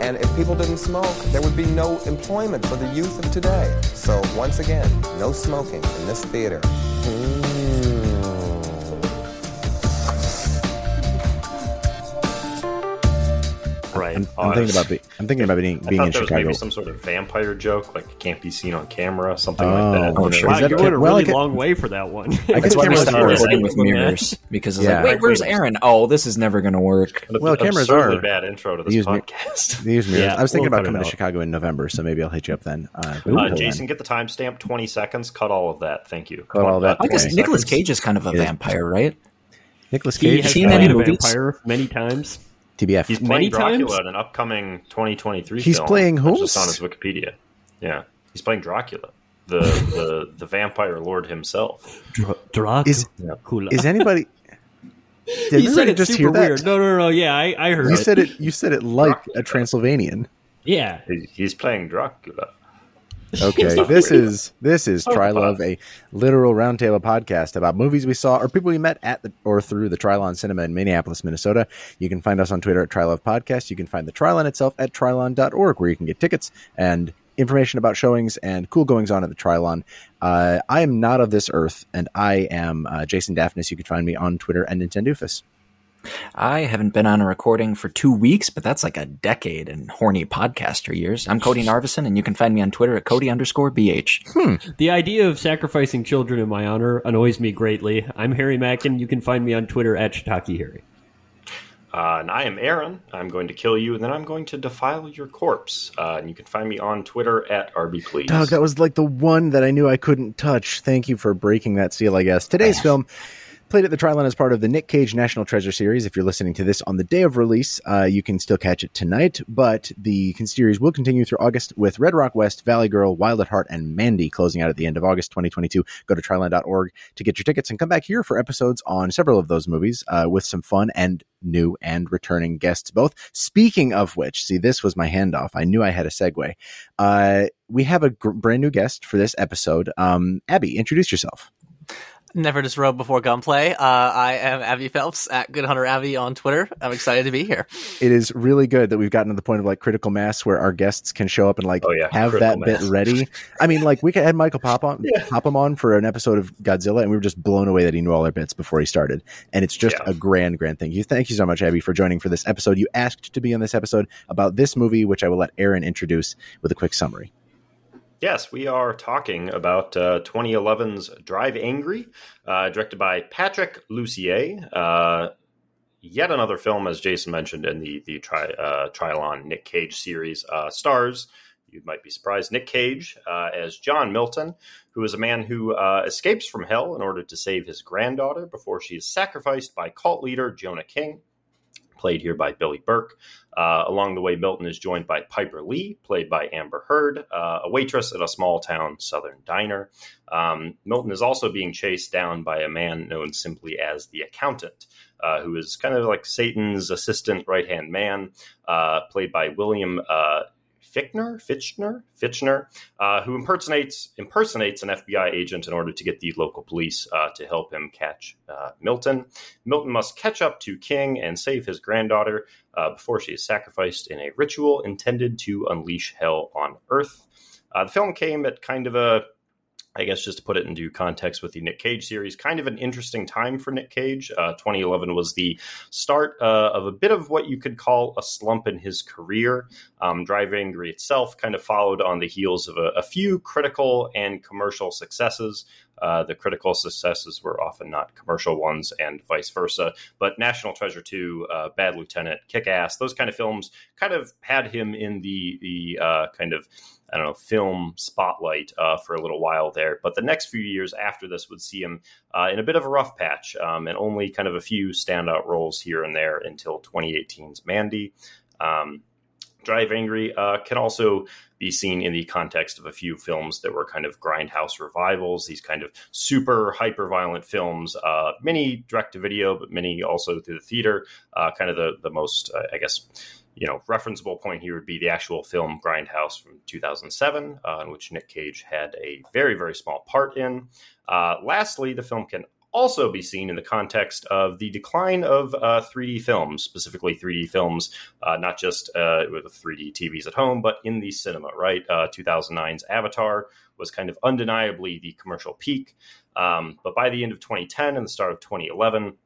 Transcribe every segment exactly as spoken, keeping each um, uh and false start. and if people didn't smoke, there would be no employment for the youth of today. So once again, no smoking in this theater. Mm. Right. I'm, I'm thinking about be, I'm thinking about being, being I in there Chicago. Was maybe some sort of vampire joke, like it can't be seen on camera, something oh, like that. Oh, sure. Wow, that you went a well, really could, long way for that one. I guess cameras start recording with mirrors because it's yeah. like, wait, where's Aaron? Oh, this is never going to work. Well, the cameers are a bad intro to this use podcast. Me, use yeah, I was thinking we'll about coming to Chicago in November, so maybe I'll hit you up then. Uh, ooh, uh, Jason, then. Get the timestamp. Twenty seconds. Cut all of that. Thank you. Cut all that. I guess Nicolas Cage is kind of a vampire, right? Nicolas Cage has been a vampire many times. T B F. He's playing Dracula times? In an upcoming twenty twenty-three He's film. He's playing who? Just on his Wikipedia. Yeah. He's playing Dracula, the the, the vampire lord himself. Dr- Dracula. Is, is anybody... Did he said it just super weird. That? No, no, no. Yeah, I, I heard you it. Said it. You said it like Dracula. A Transylvanian. Yeah. He's playing Dracula. Okay, this is this is Trilove, a literal roundtable podcast about movies we saw or people we met at the, or through the Trilon Cinema in Minneapolis, Minnesota. You can find us on Twitter at Trilove Podcast. You can find the Trilon itself at Trilon dot org, where you can get tickets and information about showings and cool goings on at the Trilon. Uh, I am not of this earth, and I am uh, Jason Daphnis. You can find me on Twitter at Nintendoofus. I haven't been on a recording for two weeks, but that's like a decade in horny podcaster years. I'm Cody Narvison, and you can find me on Twitter at Cody underscore BH. Hmm. The idea of sacrificing children in my honor annoys me greatly. I'm Harry Mackin. You can find me on Twitter at Shiitake Harry. Uh, and I am Aaron. I'm going to kill you, and then I'm going to defile your corpse. Uh, and you can find me on Twitter at R B Please. Dog, that was like the one that I knew I couldn't touch. Thank you for breaking that seal, I guess. Today's film... played at the Trilon as part of the Nick Cage National Treasure series. If you're listening to this on the day of release, uh, you can still catch it tonight, but the series will continue through August with Red Rock West, Valley Girl, Wild at Heart, and Mandy closing out at the end of August twenty twenty-two. Go to Trilon dot org to get your tickets and come back here for episodes on several of those movies uh, with some fun and new and returning guests both. Speaking of which, see, this was my handoff. I knew I had a segue. Uh, we have a gr- brand new guest for this episode. Um, Abby, introduce yourself. Never disrobe before gunplay. Uh, I am Abby Phelps at Good Hunter Abby on Twitter. I'm excited to be here. It is really good that we've gotten to the point of like critical mass where our guests can show up and like oh, yeah. have critical that mass. Bit ready. I mean, like we had Michael Pop on, yeah. Popham on for an episode of Godzilla, and we were just blown away that he knew all our bits before he started. And it's just yeah. a grand, grand thing. You thank you so much, Abby, for joining for this episode. You asked to be on this episode about this movie, which I will let Aaron introduce with a quick summary. Yes, we are talking about uh, twenty eleven's Drive Angry, uh, directed by Patrick Lussier. Uh, yet another film, as Jason mentioned, in the the tri, uh, Trilon Nick Cage series uh, stars. You might be surprised. Nick Cage uh, as John Milton, who is a man who uh, escapes from hell in order to save his granddaughter before she is sacrificed by cult leader Jonah King, played here by Billy Burke. Uh, along the way, Milton is joined by Piper Lee, played by Amber Heard, uh, a waitress at a small-town southern diner. Um, Milton is also being chased down by a man known simply as the Accountant, uh, who is kind of like Satan's assistant right-hand man, uh, played by William uh, Fichtner, Fichtner, Fichtner, uh, who impersonates impersonates an F B I agent in order to get the local police uh, to help him catch uh, Milton. Milton must catch up to King and save his granddaughter uh, before she is sacrificed in a ritual intended to unleash hell on Earth. Uh, the film came at kind of a, I guess just to put it into context with the Nick Cage series, kind of an interesting time for Nick Cage. Uh, twenty eleven was the start uh, of a bit of what you could call a slump in his career. Um, Drive Angry itself kind of followed on the heels of a, a few critical and commercial successes. Uh, the critical successes were often not commercial ones and vice versa. But National Treasure two, uh, Bad Lieutenant, Kick-Ass, those kind of films kind of had him in the, the uh, kind of, I don't know, film spotlight uh, for a little while there. But the next few years after this would see him uh, in a bit of a rough patch um, and only kind of a few standout roles here and there until twenty eighteen's Mandy. Um, Drive Angry uh, can also be seen in the context of a few films that were kind of Grindhouse revivals, these kind of super hyper-violent films, uh, many direct-to-video, but many also through the theater. Uh, kind of the, the most, uh, I guess, you know, referenceable point here would be the actual film Grindhouse from two thousand seven, uh, in which Nick Cage had a very, very small part in. Uh, lastly, the film can also be seen in the context of the decline of uh, three D films, specifically three D films, uh, not just uh, with three D T Vs at home, but in the cinema, right? Uh, two thousand nine's Avatar was kind of undeniably the commercial peak. Um, but by the end of twenty ten and the start of twenty eleven,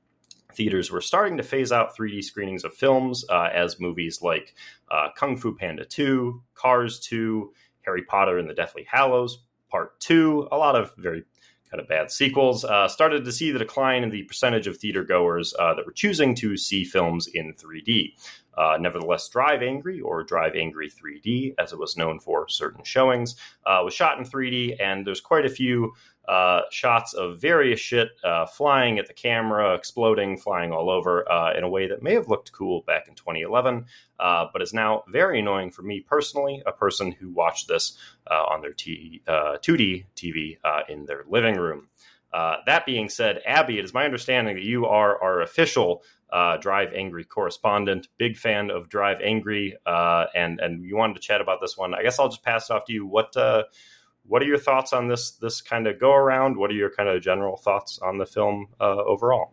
theaters were starting to phase out three D screenings of films uh, as movies like uh, Kung Fu Panda two, Cars two, Harry Potter and the Deathly Hallows Part two, a lot of very kind of bad sequels, uh, started to see the decline in the percentage of theater goers uh, that were choosing to see films in three D. Uh, nevertheless, Drive Angry, or Drive Angry three D, as it was known for certain showings, uh, was shot in three D, and there's quite a few uh, shots of various shit uh, flying at the camera, exploding, flying all over uh, in a way that may have looked cool back in twenty eleven, uh, but is now very annoying for me personally, a person who watched this uh, on their t- uh, two D T V uh, in their living room. Uh, that being said, Abby, it is my understanding that you are our official uh, Drive Angry correspondent, big fan of Drive Angry, uh, and and you wanted to chat about this one. I guess I'll just pass it off to you. What uh, what are your thoughts on this this kind of go around? What are your kind of general thoughts on the film uh, overall?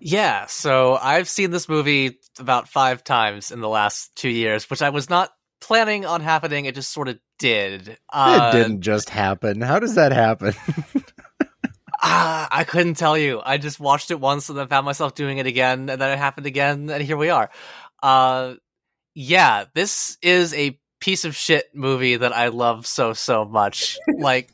Yeah, so I've seen this movie about five times in the last two years, which I was not planning on happening. It just sort of did. Uh, it didn't just happen. How does that happen? Ah, I couldn't tell you. I just watched it once and then found myself doing it again, and then it happened again, and here we are. Uh, yeah, this is a piece of shit movie that I love so, so much. Like,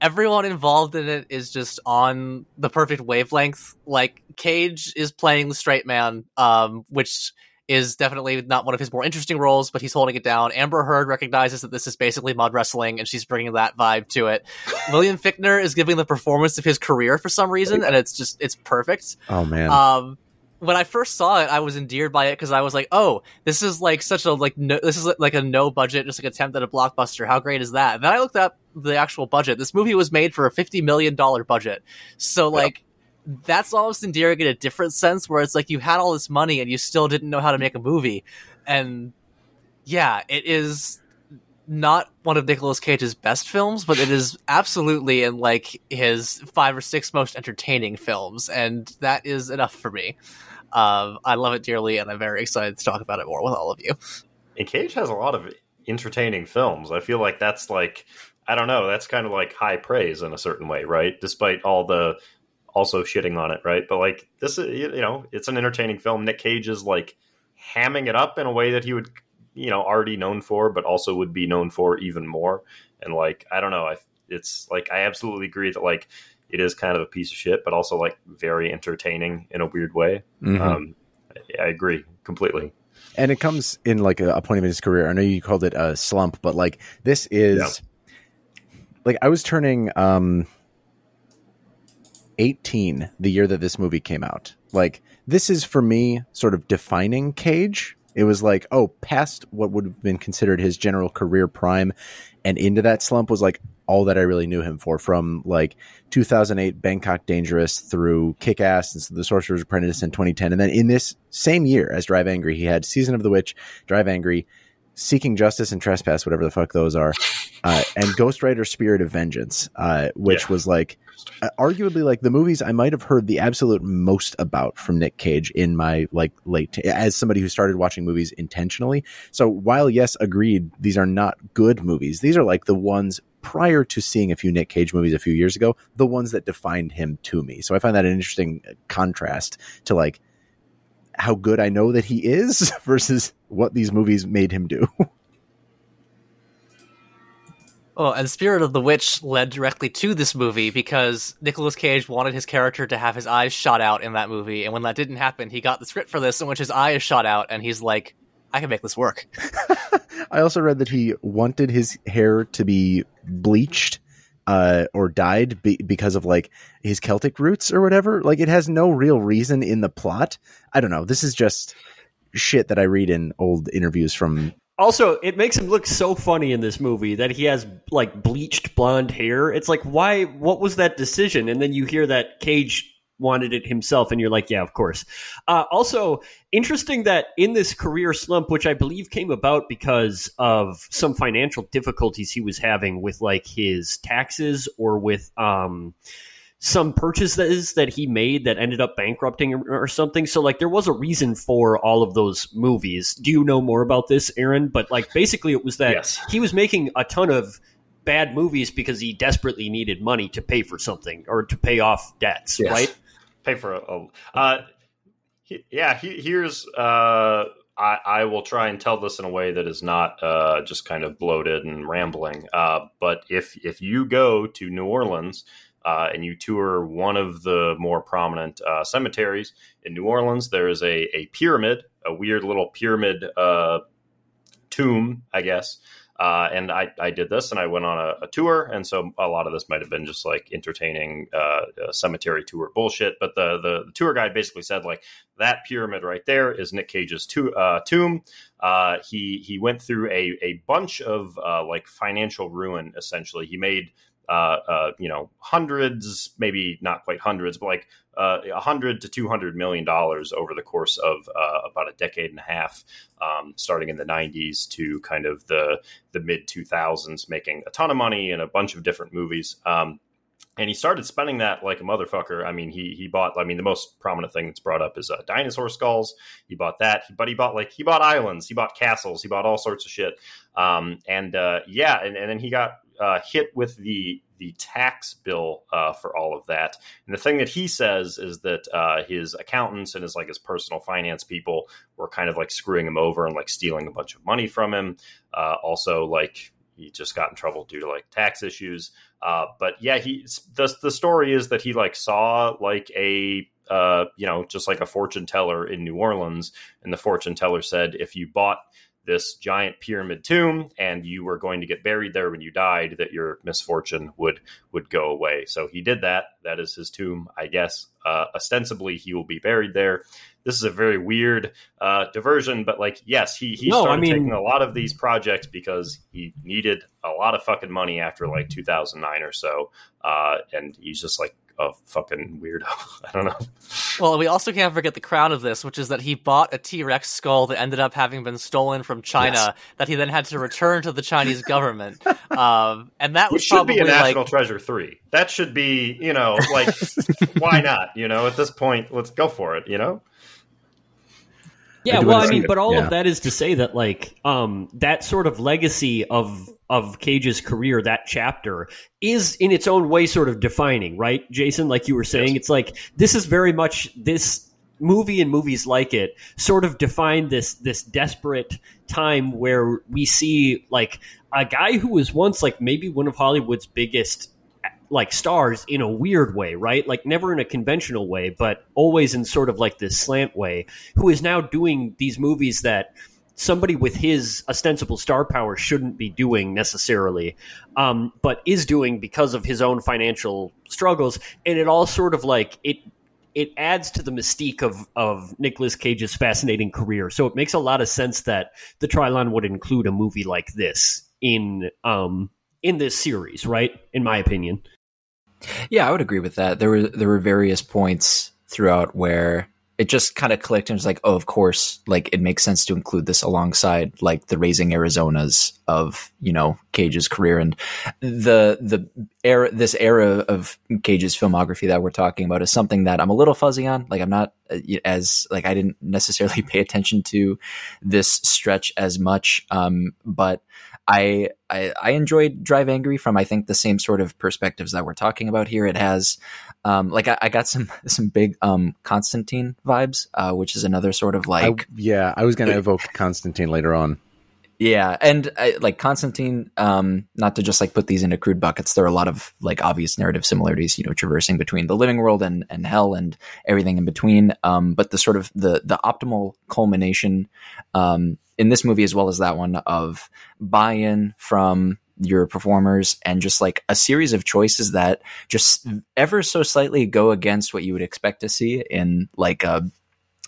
everyone involved in it is just on the perfect wavelength. Like, Cage is playing the straight man, um, which is definitely not one of his more interesting roles, but he's holding it down. Amber Heard recognizes that this is basically mud wrestling, and she's bringing that vibe to it. William Fichtner is giving the performance of his career for some reason, and it's just, it's perfect. Oh, man. Um, when I first saw it, I was endeared by it because I was like, oh, this is like such a, like, no, this is like a no budget, just like attempt at a blockbuster. How great is that? And then I looked up the actual budget. This movie was made for a fifty million dollars budget. So, like, yep. That's almost endearing in a different sense, where it's like you had all this money and you still didn't know how to make a movie. And yeah, it is not one of Nicolas Cage's best films, but it is absolutely in like his five or six most entertaining films. And that is enough for me. Um, I love it dearly, and I'm very excited to talk about it more with all of you. And Cage has a lot of entertaining films. I feel like that's like, I don't know, that's kind of like high praise in a certain way, right? Despite all the also shitting on it, right? But like this is, you know, it's an entertaining film. Nick Cage is like hamming it up in a way that he would, you know, already known for, but also would be known for even more. And like, I don't know, I, it's like, I absolutely agree that like, it is kind of a piece of shit, but also like very entertaining in a weird way. Mm-hmm. Um, I, I agree completely. And it comes in like a, a point of his career. I know you called it a slump, but like this is yeah. like, I was turning, um, eighteen the year that this movie came out. Like this is for me sort of defining Cage. It was like, oh, past what would have been considered his general career prime and into that slump was like all that I really knew him for, from like two thousand eight Bangkok Dangerous through Kick-Ass and The Sorcerer's Apprentice in twenty ten, and then in this same year as Drive Angry he had Season of the Witch, Drive Angry, Seeking Justice and Trespass, whatever the fuck those are, uh, and Ghost Rider Spirit of Vengeance, uh, which yeah. was like uh, arguably like the movies I might have heard the absolute most about from Nick Cage in my like late t- as somebody who started watching movies intentionally. So while yes, agreed, these are not good movies, these are like the ones prior to seeing a few Nick Cage movies a few years ago, the ones that defined him to me. So I find that an interesting contrast to like how good I know that he is versus what these movies made him do. Oh, and Spirit of the Witch led directly to this movie because Nicolas Cage wanted his character to have his eyes shot out in that movie. And when that didn't happen, he got the script for this in which his eye is shot out. And he's like, I can make this work. I also read that he wanted his hair to be bleached uh or died be- because of like his Celtic roots or whatever. Like it has no real reason in the plot. I don't know, this is just shit that I read in old interviews from. Also, it makes him look so funny in this movie that he has like bleached blonde hair. It's like, why? What was that decision? And then you hear that Cage wanted it himself, and you're like, yeah, of course. Uh, also, interesting that in this career slump, which I believe came about because of some financial difficulties he was having with like his taxes or with um, some purchases that he made that ended up bankrupting or, or something. So like there was a reason for all of those movies. Do you know more about this, Aaron? But like basically it was that yes. he was making a ton of bad movies because he desperately needed money to pay for something or to pay off debts, yes. right? Pay for a, a uh, he, yeah. He, here's uh, I, I will try and tell this in a way that is not uh, just kind of bloated and rambling. Uh, but if if you go to New Orleans uh, and you tour one of the more prominent uh, cemeteries in New Orleans, there is a a pyramid, a weird little pyramid uh, tomb, I guess. Uh, and I, I did this and I went on a, a tour. And so a lot of this might have been just like entertaining uh, cemetery tour bullshit. But the, the, the tour guide basically said, like, that pyramid right there is Nick Cage's to, uh, tomb. Uh, he he went through a, a bunch of uh, like financial ruin, essentially. He made, uh, uh, you know, hundreds, maybe not quite hundreds, but like uh, one hundred to two hundred million dollars over the course of uh, about a decade and a half, um, starting in the nineties to kind of the the mid two thousands, making a ton of money in a bunch of different movies. Um, and he started spending that like a motherfucker. I mean, he he bought, I mean, the most prominent thing that's brought up is uh, dinosaur skulls. He bought that, but he bought like, he bought islands, he bought castles, he bought all sorts of shit. Um, and uh, yeah, and, and then he got uh, hit with the the tax bill uh, for all of that. And the thing that he says is that uh, his accountants and his like his personal finance people were kind of like screwing him over and like stealing a bunch of money from him. Uh, also, like he just got in trouble due to like tax issues. Uh, but yeah, he the, the story is that he like saw like a uh, you know, just like a fortune teller in New Orleans. And the fortune teller said, if you bought this giant pyramid tomb and you were going to get buried there when you died, that your misfortune would, would go away. So he did that. That is his tomb, I guess. Uh, ostensibly he will be buried there. This is a very weird uh, diversion, but like, yes, he, he no, started I mean, taking a lot of these projects because he needed a lot of fucking money after like two thousand nine or so. Uh, and he's just like, a fucking weirdo. I don't know. Well, we also can't forget the crown of this, which is that he bought a T-Rex skull that ended up having been stolen from China, yes. that he then had to return to the Chinese government. Um, and that it was should probably be a National like... Treasure three. That should be, you know, like, why not? You know, at this point, let's go for it, you know? Yeah, well, I mean, but all yeah. of that is to say that, like, um, that sort of legacy of of Cage's career, that chapter, is in its own way sort of defining, right, Jason? Like you were saying, yes. It's like, this is very much this movie and movies like it sort of define this this desperate time where we see, like, a guy who was once, like, maybe one of Hollywood's biggest like stars in a weird way, right? Like never in a conventional way, but always in sort of like this slant way, who is now doing these movies that somebody with his ostensible star power shouldn't be doing necessarily, um, but is doing because of his own financial struggles. And it all sort of like it it adds to the mystique of, of Nicolas Cage's fascinating career. So it makes a lot of sense that the Trilon would include a movie like this in um, in this series, right? In my opinion. Yeah, I would agree with that. There were there were various points throughout where it just kind of clicked and was like, oh, of course, like it makes sense to include this alongside like the Raising Arizonas of, you know, Cage's career. And the the era, this era of Cage's filmography that we're talking about is something that I'm a little fuzzy on. Like I'm not as like I didn't necessarily pay attention to this stretch as much, um, but I, I I enjoyed Drive Angry from, I think, the same sort of perspectives that we're talking about here. It has um, like I, I got some some big um, Constantine vibes, uh, which is another sort of like I, yeah. I was going to evoke Constantine later on. Yeah, and I, like Constantine, um, not to just like put these into crude buckets. There are a lot of like obvious narrative similarities, you know, traversing between the living world and, and hell and everything in between. Um, but the sort of the the optimal culmination. Um, in this movie, as well as that one, of buy-in from your performers and just like a series of choices that just ever so slightly go against what you would expect to see in like a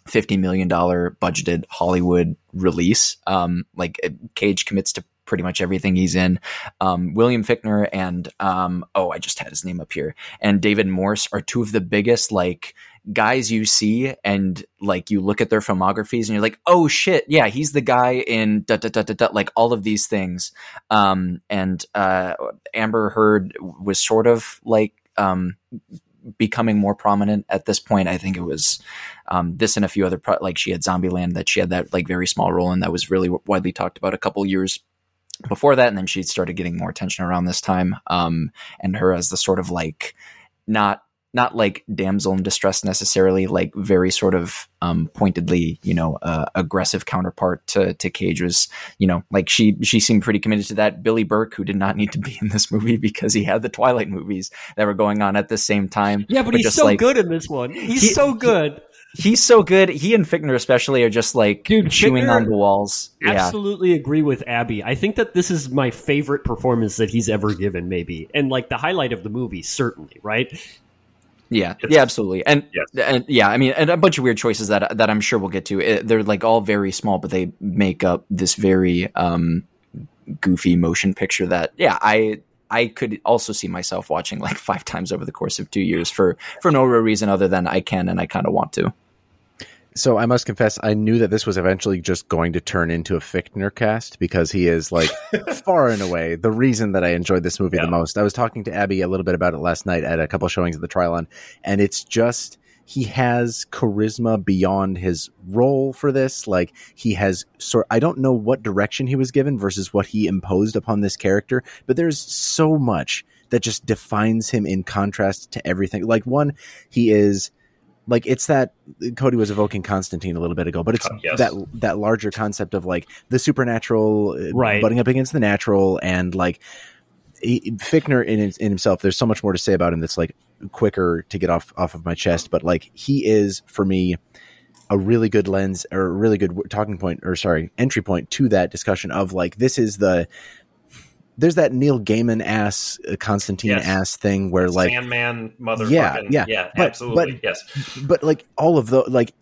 fifty million dollars budgeted Hollywood release. Um, like Cage commits to pretty much everything he's in. Um, William Fichtner and, um, oh, I just had his name up here, and David Morse are two of the biggest, like, guys you see and, like, you look at their filmographies and you're like, oh shit, yeah, he's the guy in da da da da da, like all of these things. Um, and uh, Amber Heard was sort of like um, becoming more prominent at this point. I think it was um, this and a few other, pro- like she had Zombieland that she had that like very small role in that was really widely talked about a couple years before that. And then she started getting more attention around this time, um, and her as the sort of like, not, not like damsel in distress necessarily, like very sort of um, pointedly, you know, uh, aggressive counterpart to, to Cage was, you know, like she, she seemed pretty committed to that. Billy Burke, who did not need to be in this movie because he had the Twilight movies that were going on at the same time. Yeah, but, but he's just so like, good in this one. He's he, so good. He, he's so good. He and Fichtner especially are just like Dude, chewing Fichtner, on the walls. Absolutely yeah. agree with Abby. I think that this is my favorite performance that he's ever given, maybe. And like the highlight of the movie, certainly, right? Yeah, yeah, absolutely. And, yes. and yeah, I mean, and a bunch of weird choices that that I'm sure we'll get to. It, they're like all very small, but they make up this very um, goofy motion picture that, yeah, I I could also see myself watching like five times over the course of two years for, for no real reason other than I can and I kind of want to. So I must confess, I knew that this was eventually just going to turn into a Fichtner cast because he is like far and away the reason that I enjoyed this movie yeah. the most. I was talking to Abby a little bit about it last night at a couple showings at the Trilon, and it's just he has charisma beyond his role for this. Like he has sort I don't know what direction he was given versus what he imposed upon this character, but there's so much that just defines him in contrast to everything. Like one, he is. Like it's that Cody was evoking Constantine a little bit ago, but it's oh, yes. that that larger concept of like the supernatural right. butting up against the natural, and like he, Fichtner in, in himself. There's so much more to say about him that's like quicker to get off off of my chest, but like he is for me a really good lens or a really good talking point or sorry entry point to that discussion of like this is the. There's that Neil Gaiman ass Constantine yes. ass thing where like Sandman motherfucking yeah yeah, yeah but, absolutely but, yes but like all of the like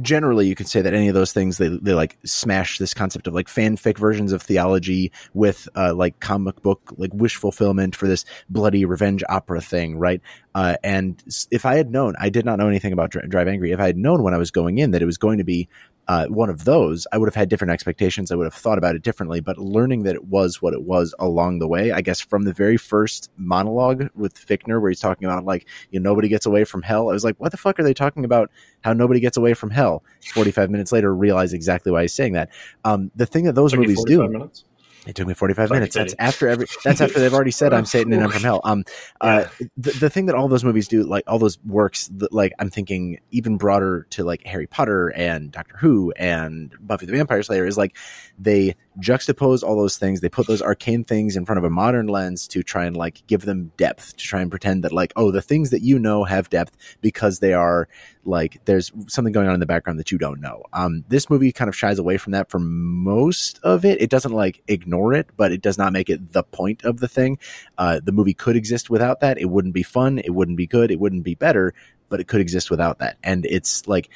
generally you could say that any of those things they they like smash this concept of like fanfic versions of theology with uh, like comic book like wish fulfillment for this bloody revenge opera thing right uh, and if I had known I did not know anything about Drive Angry if I had known when I was going in that it was going to be Uh, one of those, I would have had different expectations. I would have thought about it differently, but learning that it was what it was along the way, I guess from the very first monologue with Fichtner, where he's talking about like, you know, nobody gets away from hell. I was like, what the fuck are they talking about? How nobody gets away from hell? forty-five minutes later, realize exactly why he's saying that. Um, the thing that those movies do, minutes? It took me forty-five minutes. That's after every, that's after they've already said I'm Satan and I'm from hell. Um, uh, yeah. the, the thing that all those movies do, like all those works that, like, I'm thinking even broader to like Harry Potter and Doctor Who and Buffy the Vampire Slayer is like, they juxtapose all those things. They put those arcane things in front of a modern lens to try and like give them depth, to try and pretend that like, oh, the things that you know have depth because they are like, there's something going on in the background that you don't know. Um, this movie kind of shies away from that for most of it. It doesn't like ignore Ignore it, but it does not make it the point of the thing. Uh, the movie could exist without that. It wouldn't be fun. It wouldn't be good. It wouldn't be better, but it could exist without that. And it's like,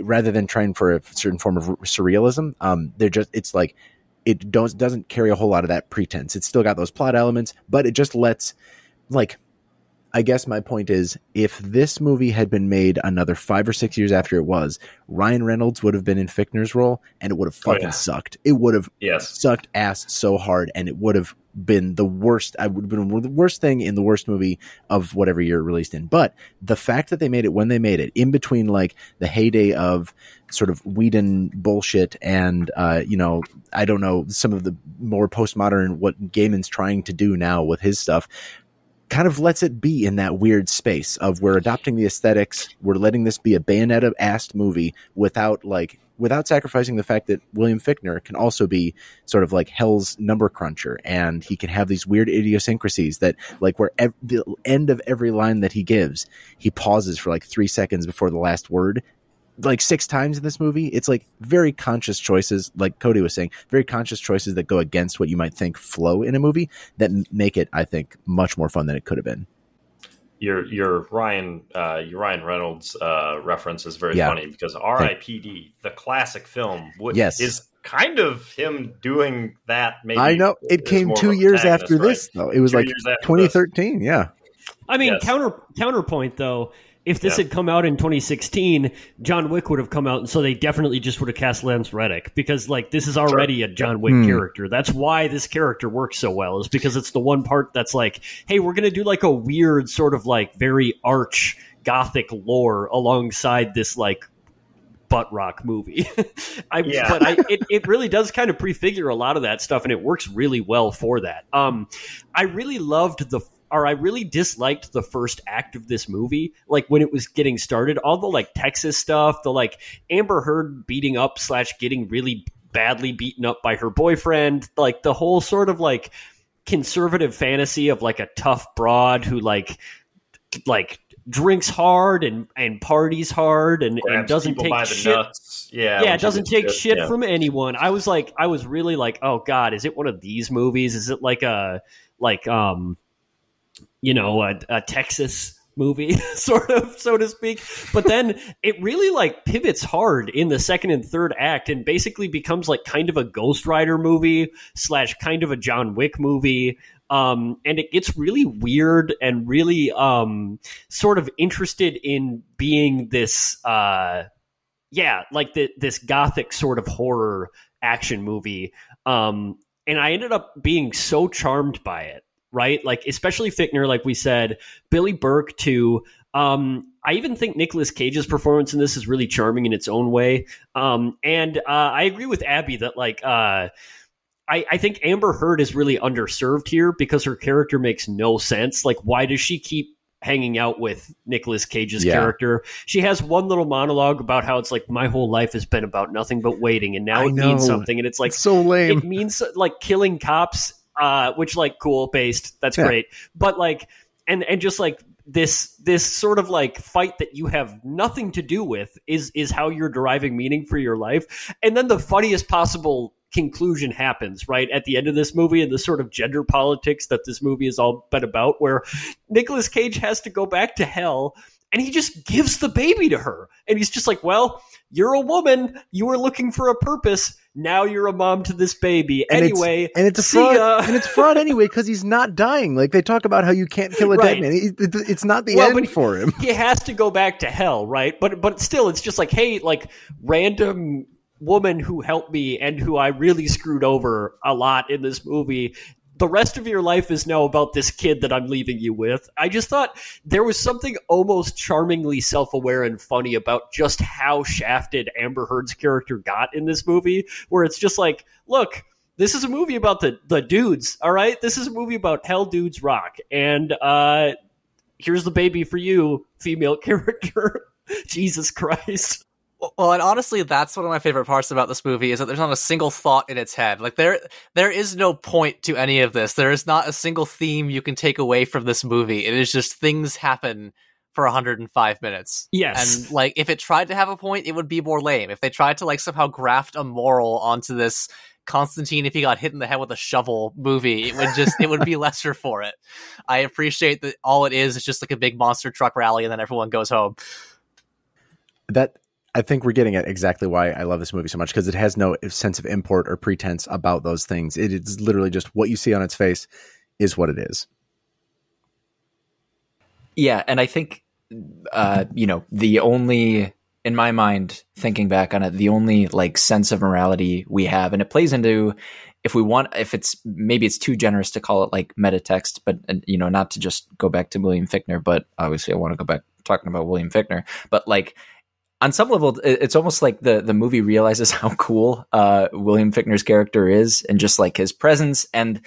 rather than trying for a certain form of surrealism, um, they're just, it's like, it don't, doesn't carry a whole lot of that pretense. It's still got those plot elements, but it just lets, like, I guess my point is, if this movie had been made another five or six years after it was, Ryan Reynolds would have been in Fichtner's role, and it would have fucking oh, yeah. sucked. It would have yes. sucked ass so hard, and it would have been the worst. I would have been the worst thing in the worst movie of whatever year it released in. But the fact that they made it when they made it, in between like the heyday of sort of Whedon bullshit and uh, you know, I don't know, some of the more postmodern what Gaiman's trying to do now with his stuff. Kind of lets it be in that weird space of we're adopting the aesthetics, we're letting this be a Bayonetta-assed movie without like without sacrificing the fact that William Fichtner can also be sort of like hell's number cruncher, and he can have these weird idiosyncrasies that like where ev- the end of every line that he gives, he pauses for like three seconds before the last word. Like six times in this movie, it's like very conscious choices, like Cody was saying, very conscious choices that go against what you might think flow in a movie that make it, I think, much more fun than it could have been. Your your Ryan uh, your Ryan Reynolds uh, reference is very yeah. funny because R I P D, the classic film, would, yes. is kind of him doing that. Maybe I know it came two years after right? this, though. It was two like twenty thirteen. This. Yeah, I mean yes. counter counterpoint though. If this yeah. had come out in twenty sixteen, John Wick would have come out, and so they definitely just would have cast Lance Reddick because, like, this is already sure. a John Wick mm. character. That's why this character works so well, is because it's the one part that's like, hey, we're going to do, like, a weird sort of, like, very arch gothic lore alongside this, like, butt rock movie. I, yeah. But I, it, it really does kind of prefigure a lot of that stuff, and it works really well for that. Um, I really loved the Or I really disliked the first act of this movie, like when it was getting started. All the like Texas stuff, the like Amber Heard beating up slash getting really badly beaten up by her boyfriend, like the whole sort of like conservative fantasy of like a tough broad who like like drinks hard and, and parties hard and, and doesn't take shit. Nuts. Yeah, yeah, doesn't take shit yeah. from anyone. I was like, I was really like, oh God, is it one of these movies? Is it like a like um. you know, a, a Texas movie, sort of, so to speak. But then it really like pivots hard in the second and third act and basically becomes like kind of a Ghost Rider movie slash kind of a John Wick movie. Um, and it gets really weird and really um, sort of interested in being this, uh, yeah, like the, this gothic sort of horror action movie. Um, and I ended up being so charmed by it. Right? Like, especially Fichtner, like we said, Billy Burke too. Um, I even think Nicolas Cage's performance in this is really charming in its own way. Um, and uh, I agree with Abby that like, uh, I, I think Amber Heard is really underserved here because her character makes no sense. Like, why does she keep hanging out with Nicolas Cage's yeah. character? She has one little monologue about how it's like, my whole life has been about nothing but waiting. And now I it know. means something. And it's like, it's so lame. It means like killing cops. Uh, which like cool based. That's yeah. great. But like, and, and just like this, this sort of like fight that you have nothing to do with is, is how you're deriving meaning for your life. And then the funniest possible conclusion happens right at the end of this movie, and the sort of gender politics that this movie is all but about, where Nicolas Cage has to go back to hell and he just gives the baby to her. And he's just like, well, you're a woman. You were looking for a purpose. Now you're a mom to this baby. Anyway, and it's, and it's a fraud. Ya. And it's fraud anyway because he's not dying. Like they talk about how you can't kill a right. dead man. It, it, it's not the well, end he, for him. He has to go back to hell, right? But but still, it's just like, hey, like random woman who helped me and who I really screwed over a lot in this movie. The rest of your life is now about this kid that I'm leaving you with. I just thought there was something almost charmingly self-aware and funny about just how shafted Amber Heard's character got in this movie, where it's just like, look, this is a movie about the, the dudes, all right? This is a movie about hell dudes rock, and uh, here's the baby for you, female character. Jesus Christ. Well, and honestly, that's one of my favorite parts about this movie is that there's not a single thought in its head. Like there, there is no point to any of this. There is not a single theme you can take away from this movie. It is just things happen for one hundred five minutes. Yes. And like, if it tried to have a point, it would be more lame. If they tried to like somehow graft a moral onto this Constantine, if he got hit in the head with a shovel movie, it would just, it would be lesser for it. I appreciate that all it is is just like a big monster truck rally and then everyone goes home. That, I think we're getting at exactly why I love this movie so much, because it has no sense of import or pretense about those things. It is literally just what you see on its face is what it is. Yeah, and I think, uh, you know, the only, in my mind, thinking back on it, the only like sense of morality we have, and it plays into, if we want, if it's, maybe it's too generous to call it like meta text, but, you know, not to just go back to William Fichtner, but obviously I want to go back talking about William Fichtner, but like, on some level, it's almost like the, the movie realizes how cool uh, William Fichtner's character is and just like his presence. And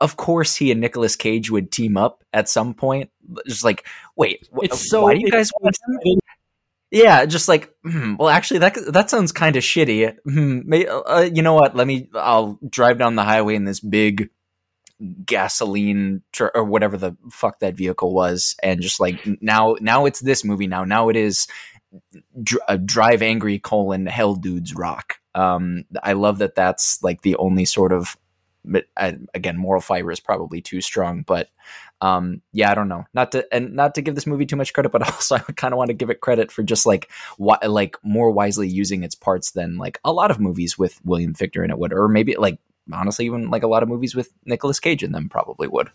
of course, he and Nicolas Cage would team up at some point. Just like, wait, wh- it's so, why do you guys want him? Yeah, just like, hmm, well, actually, that that sounds kind of shitty. Hmm, may, uh, you know what? Let me, I'll drive down the highway in this big gasoline tr- or whatever the fuck that vehicle was. And just like, now, now it's this movie now. Now it is Drive Angry colon Hell Dudes Rock. Um, I love that that's like the only sort of But again, moral fiber is probably too strong, but um, yeah, I don't know. Not to, and not to give this movie too much credit, but also I kind of want to give it credit for just like, why, like more wisely using its parts than like a lot of movies with William Fichtner in it would, or maybe like, honestly, even like a lot of movies with Nicolas Cage in them probably would.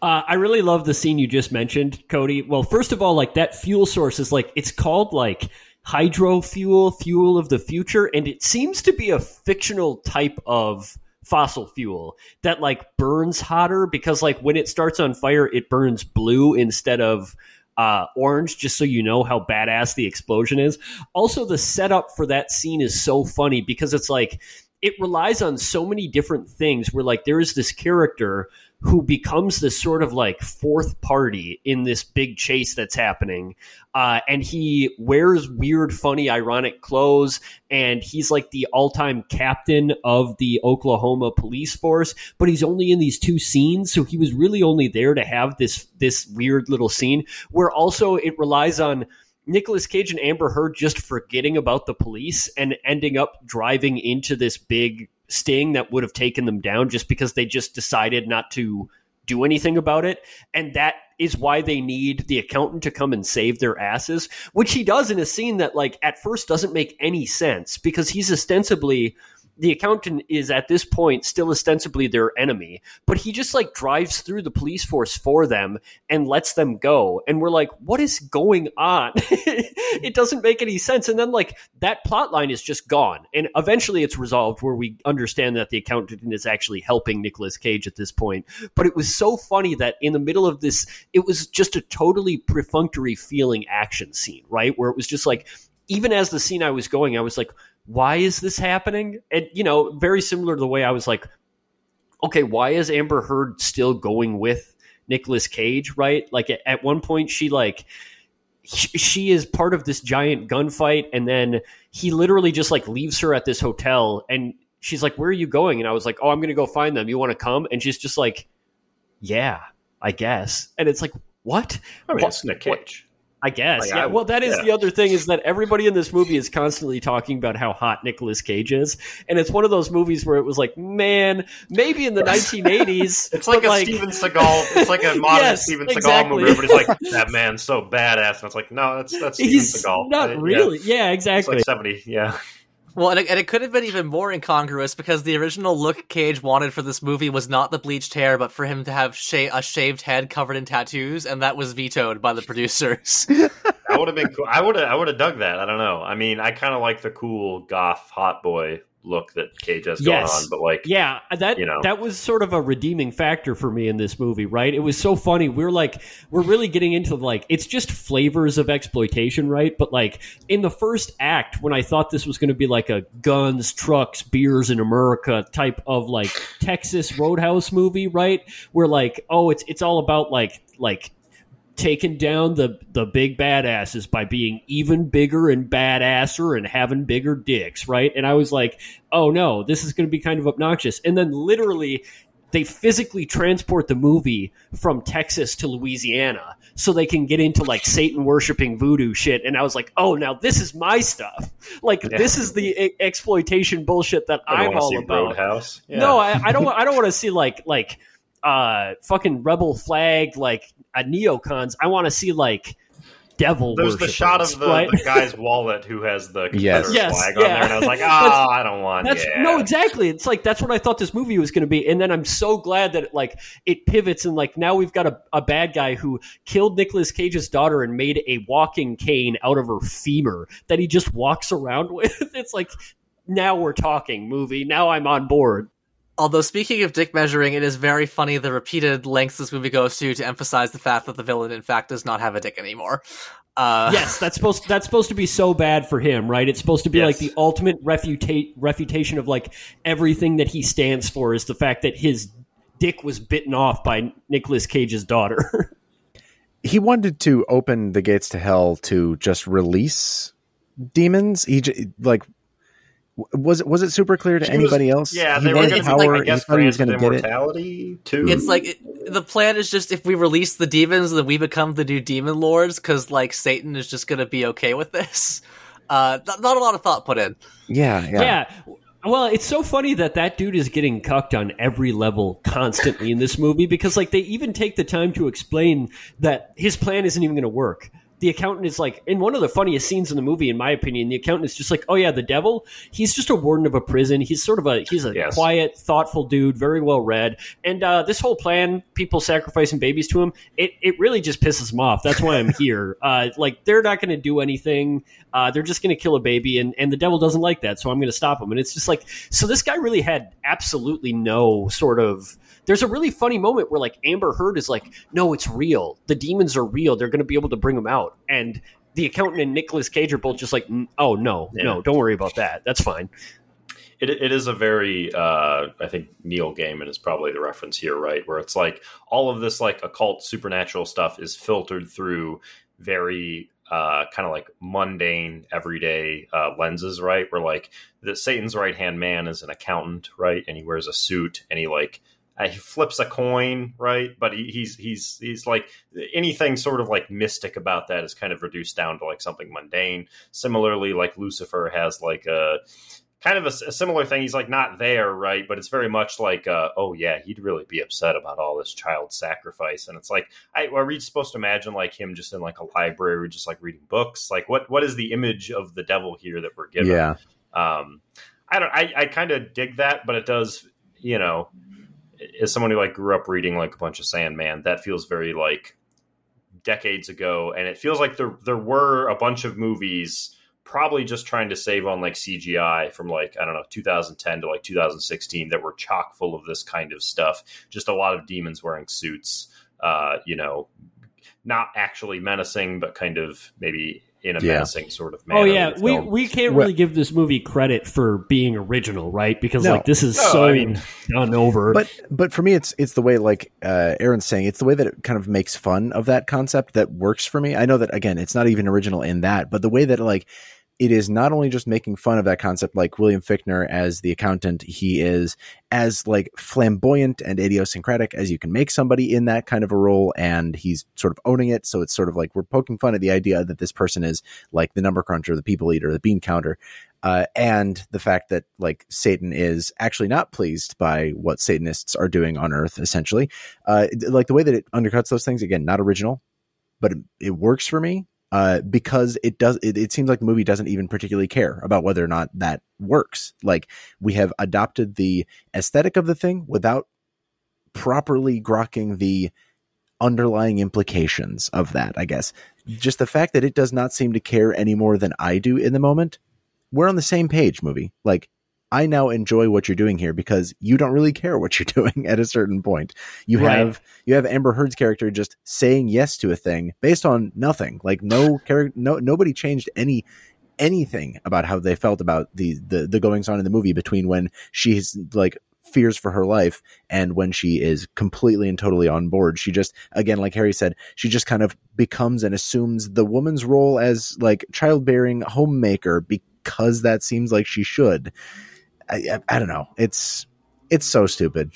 Uh, I really love the scene you just mentioned, Cody. Well, first of all, like that fuel source is like, it's called like hydro fuel, fuel of the future. And it seems to be a fictional type of fossil fuel that like burns hotter, because like when it starts on fire, it burns blue instead of uh, orange, just so you know how badass the explosion is. Also, the setup for that scene is so funny because it's like, it relies on so many different things where like there is this character who becomes this sort of like fourth party in this big chase that's happening. Uh, and he wears weird, funny, ironic clothes. And he's like the all-time captain of the Oklahoma police force, but he's only in these two scenes. So he was really only there to have this, this weird little scene where also it relies on Nicolas Cage and Amber Heard just forgetting about the police and ending up driving into this big sting that would have taken them down just because they just decided not to do anything about it. And that is why they need the accountant to come and save their asses, which he does in a scene that like at first doesn't make any sense, because he's ostensibly, the accountant is at this point still ostensibly their enemy, but he just like drives through the police force for them and lets them go. And we're like, what is going on? It doesn't make any sense. And then like that plot line is just gone. And eventually it's resolved where we understand that the accountant is actually helping Nicolas Cage at this point. But it was so funny that in the middle of this, it was just a totally perfunctory feeling action scene, right? Where it was just like, even as the scene I was going, I was like, why is this happening? And, you know, very similar to the way I was like, okay, why is Amber Heard still going with Nicolas Cage, right? Like at, at one point she like, sh- she is part of this giant gunfight. And then he literally just like leaves her at this hotel and she's like, where are you going? And I was like, oh, I'm going to go find them. You want to come? And she's just like, yeah, I guess. And it's like, what? I mean, what, it's Nick Cage. What? I guess. Like, yeah. I would, well, that is yeah. The other thing is that everybody in this movie is constantly talking about how hot Nicolas Cage is. And it's one of those movies where it was like, man, maybe in the nineteen eighties. It's like a like, Steven Seagal. It's like a modern yes, Steven Seagal exactly. movie. Everybody's like, that man's so badass. And it's like, no, that's, that's Steven He's Seagal. Not it, really. Yeah, yeah exactly. It's like seventy. Yeah. Well, and it, and it could have been even more incongruous because the original look Cage wanted for this movie was not the bleached hair, but for him to have sh- a shaved head covered in tattoos, and that was vetoed by the producers. That would have been cool. I would have, I would have dug that. I don't know. I mean, I kind of like the cool goth hot boy look that Cage has yes. going on, but like, yeah, that you know. That was sort of a redeeming factor for me in this movie, right? It was so funny. We're like, we're really getting into like, it's just flavors of exploitation, right? But like in the first act, when I thought this was going to be like a guns, trucks, beers in America type of like Texas Roadhouse movie, right? Where like, oh, it's it's all about like like. taking down the, the big badasses by being even bigger and badasser and having bigger dicks, right? And I was like, oh no, this is going to be kind of obnoxious. And then literally they physically transport the movie from Texas to Louisiana so they can get into like Satan worshiping voodoo shit. And I was like, oh, now this is my stuff. Like yeah. This is the e- exploitation bullshit that I I'm all about. Roadhouse. Yeah. No, I, I don't, I don't want to see like, like, Uh, fucking rebel flag, like a neocons. I want to see like devil. There's the shot of the, right? the guy's wallet who has the Confederate yes. flag yes, on yeah. there, and I was like, oh, I don't want. That's, yeah. No, exactly. It's like that's what I thought this movie was going to be, and then I'm so glad that it, like it pivots and like now we've got a, a bad guy who killed Nicolas Cage's daughter and made a walking cane out of her femur that he just walks around with. It's like now we're talking movie. Now I'm on board. Although, speaking of dick measuring, it is very funny the repeated lengths this movie goes to to emphasize the fact that the villain, in fact, does not have a dick anymore. Uh, yes, that's supposed to, that's supposed to be so bad for him, right? It's supposed to be yes. like the ultimate refuta- refutation of like everything that he stands for is the fact that his dick was bitten off by Nicolas Cage's daughter. He wanted to open the gates to hell to just release demons. He j- like. Was it was it super clear to she anybody was, else? Yeah, he they were going to like, I guess grants of immortality too. It's like it, the plan is just if we release the demons, then we become the new demon lords because like Satan is just going to be okay with this. Uh, not, not a lot of thought put in. Yeah, yeah. yeah. Well, it's so funny that that dude is getting cucked on every level constantly in this movie, because like they even take the time to explain that his plan isn't even going to work. The accountant is like, in one of the funniest scenes in the movie, in my opinion, the accountant is just like, oh yeah, the devil, he's just a warden of a prison. He's sort of a, he's a yes. quiet, thoughtful dude, very well read. And uh, this whole plan, people sacrificing babies to him, it, it really just pisses him off. That's why I'm here. Uh, like, they're not going to do anything. Uh, they're just going to kill a baby. And, and the devil doesn't like that. So I'm going to stop him. And it's just like, so this guy really had absolutely no sort of, there's a really funny moment where like Amber Heard is like, no, it's real. The demons are real. They're going to be able to bring them out. And the accountant and Nicolas Cage are both just like, oh, no, yeah. no, don't worry about that. That's fine. It, it is a very, uh, I think Neil Gaiman is probably the reference here, right? Where it's like all of this like occult supernatural stuff is filtered through very uh, kind of like mundane, everyday uh, lenses, right? Where like the Satan's right hand man is an accountant, right? And he wears a suit and he like, Uh, he flips a coin, right? But he, he's he's he's like anything sort of like mystic about that is kind of reduced down to like something mundane. Similarly, like Lucifer has like a kind of a, a similar thing. He's like not there, right? But it's very much like, uh, oh yeah, he'd really be upset about all this child sacrifice. And it's like, I, are we supposed to imagine like him just in like a library, just like reading books? Like what what is the image of the devil here that we're given? Yeah, um, I don't. I, I kind of dig that, but it does, you know. As someone who like grew up reading like a bunch of Sandman, that feels very like decades ago. And it feels like there, there were a bunch of movies probably just trying to save on like C G I from like, I don't know, two thousand ten to like two thousand sixteen that were chock full of this kind of stuff. Just a lot of demons wearing suits, uh, you know, not actually menacing, but kind of maybe in a yeah. menacing sort of manner. Oh yeah, we we can't really give this movie credit for being original, right? Because no. like this is no, so I mean, done over. But but for me, it's it's the way like uh, Aaron's saying, it's the way that it kind of makes fun of that concept that works for me. I know that again, it's not even original in that, but the way that like it is not only just making fun of that concept, like William Fichtner as the accountant, he is as like flamboyant and idiosyncratic as you can make somebody in that kind of a role. And he's sort of owning it. So it's sort of like, we're poking fun at the idea that this person is like the number cruncher, the people eater, the bean counter. Uh, and the fact that like Satan is actually not pleased by what Satanists are doing on earth, essentially, uh, like the way that it undercuts those things, again, not original, but it, it works for me. Uh, because it does, it, it seems like the movie doesn't even particularly care about whether or not that works. Like we have adopted the aesthetic of the thing without properly grokking the underlying implications of that, I guess. Just the fact that it does not seem to care any more than I do in the moment. We're on the same page, movie. Like, I now enjoy what you're doing here because you don't really care what you're doing at a certain point. You right. have you have Amber Heard's character just saying yes to a thing based on nothing. Like no character, no nobody changed any anything about how they felt about the, the the goings on in the movie between when she's like fears for her life and when she is completely and totally on board. She just, again, like Harry said, she just kind of becomes and assumes the woman's role as like childbearing homemaker because that seems like she should. I, I, I don't know. It's it's so stupid.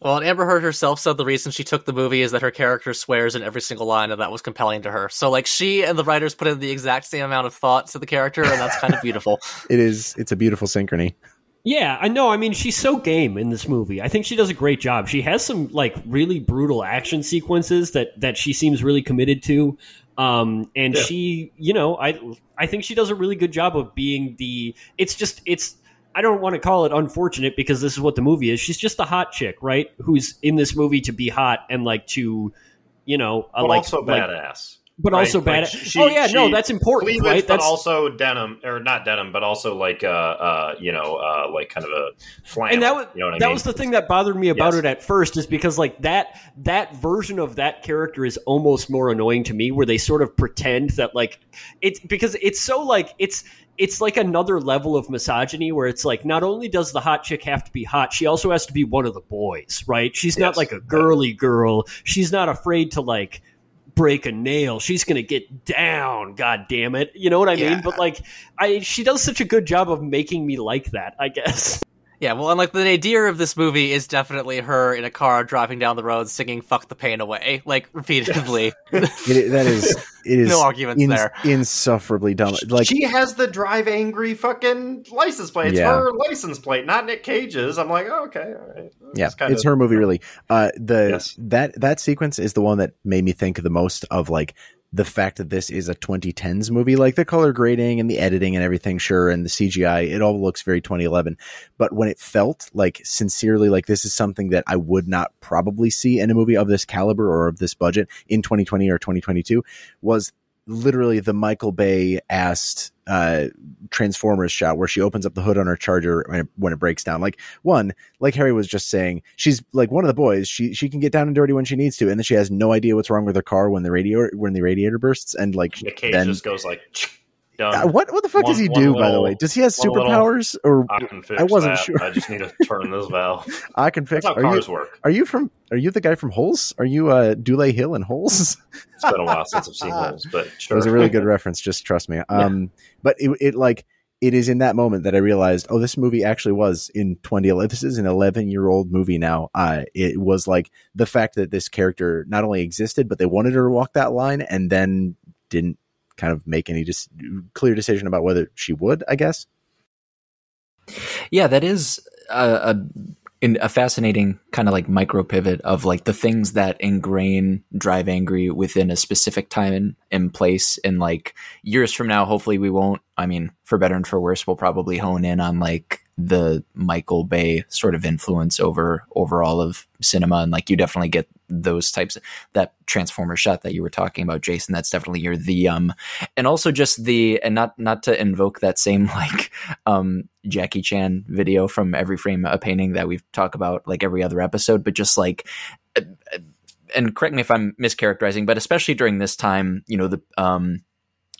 Well, and Amber Heard herself said the reason she took the movie is that her character swears in every single line, and that was compelling to her. So, like, she and the writers put in the exact same amount of thought to the character, and that's kind of beautiful. It is. It's a beautiful synchrony. Yeah, I know. I mean, she's so game in this movie. I think she does a great job. She has some, like, really brutal action sequences that, that she seems really committed to. Um, and yeah. she, you know, I I think she does a really good job of being the... It's just... it's. I don't want to call it unfortunate because this is what the movie is. She's just the hot chick, right? Who's in this movie to be hot and like to, you know, uh, but like, also like, badass, but right? also like badass. She, oh yeah, she, no, that's important, right? But that's also denim or not denim, but also like, uh, uh, you know, uh, like kind of a flannel. And that was, you know what I that mean? was the thing that bothered me about yes. it at first is because like that, that version of that character is almost more annoying to me where they sort of pretend that like it's because it's so like it's, it's like another level of misogyny where it's like, not only does the hot chick have to be hot, she also has to be one of the boys, right? She's yes. not like a girly girl. She's not afraid to like break a nail. She's going to get down. God damn it. You know what I yeah. mean? But like I, she does such a good job of making me like that, I guess. Yeah, well, and like the nadir of this movie is definitely her in a car driving down the road singing "Fuck the Pain Away" like repeatedly. It, that is, it is no arguments in, there. Insufferably dumb. Like she has the Drive Angry fucking license plate. It's yeah. her license plate, not Nick Cage's. I'm like, oh, okay, all right. It's yeah, kind it's of, her movie, really. Uh, the yes. that that sequence is the one that made me think the most of like. The fact that this is a twenty tens movie, like the color grading and the editing and everything, sure, and the C G I, it all looks very twenty eleven. But when it felt like sincerely like this is something that I would not probably see in a movie of this caliber or of this budget in twenty twenty or twenty twenty-two was literally the Michael Bay-assed uh, Transformers shot where she opens up the hood on her Charger when it, when it breaks down. Like one, like Harry was just saying, she's like one of the boys. She she can get down and dirty when she needs to, and then she has no idea what's wrong with her car when the radio when the radiator bursts, and like the cage then, just goes like. Uh, what what the fuck one, does he do? Little, by the way, does he have superpowers? Little, or I, can fix I wasn't that. sure. I just need to turn this valve. I can fix. That's how cars you, work. Are you from? Are you the guy from Holes? Are you uh, Dule Hill in Holes? It's been a while since I've seen Holes, but sure. It was a really good reference. Just trust me. Um, yeah. But it, it like it is in that moment that I realized, oh, this movie actually was in twenty eleven. This is an eleven year old movie now. Uh, it was like the fact that this character not only existed, but they wanted her to walk that line, and then didn't. Kind of make any just clear decision about whether she would, I guess. Yeah, that is a, a, a fascinating kind of like micro pivot of like the things that ingrain Drive Angry within a specific time and place. And like years from now, hopefully we won't, I mean, for better and for worse, we'll probably hone in on like the Michael Bay sort of influence over overall of cinema. And like, you definitely get those types of, that Transformer shot that you were talking about, Jason, that's definitely your, the, um, and also just the, and not, not to invoke that same, like, um, Jackie Chan video from Every Frame a Painting that we've talked about like every other episode, but just like, and correct me if I'm mischaracterizing, but especially during this time, you know, the, um,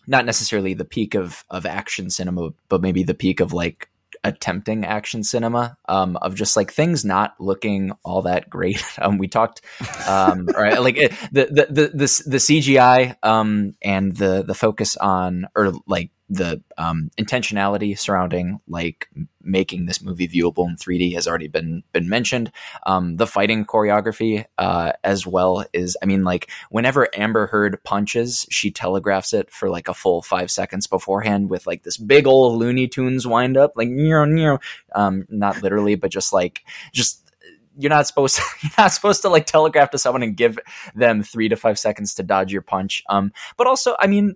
not necessarily the peak of, of action cinema, but maybe the peak of like, attempting action cinema um of just like things not looking all that great. Um we talked um right like it, the, the the the the C G I um and the the focus on or like the um intentionality surrounding like making this movie viewable in three D has already been been mentioned. Um the fighting choreography uh as well is, I mean, like whenever Amber Heard punches, she telegraphs it for like a full five seconds beforehand with like this big old Looney Tunes wind up, like near near um not literally, but just like just you're not supposed to, you're not supposed to like telegraph to someone and give them three to five seconds to dodge your punch. Um but also, I mean,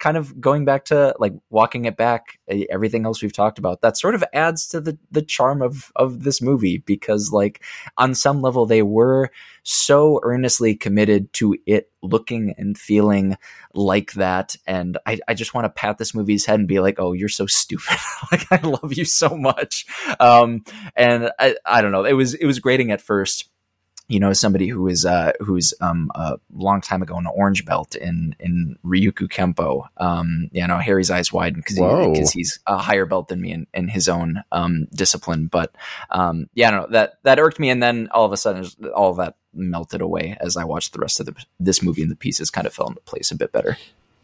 kind of going back to like walking it back, everything else we've talked about, that sort of adds to the, the charm of, of this movie, because like on some level they were so earnestly committed to it looking and feeling like that. And I, I just want to pat this movie's head and be like, oh, you're so stupid. Like, I love you so much. Um, and I, I don't know. It was, it was grating at first. You know, somebody who is uh, who's um, a long time ago in an orange belt in in Ryukyu Kempo. Um, you know, Harry's eyes widen because he, he's a higher belt than me in, in his own um, discipline. But um, yeah, I don't know, that that irked me, and then all of a sudden, all of that melted away as I watched the rest of the, this movie, and the pieces kind of fell into place a bit better.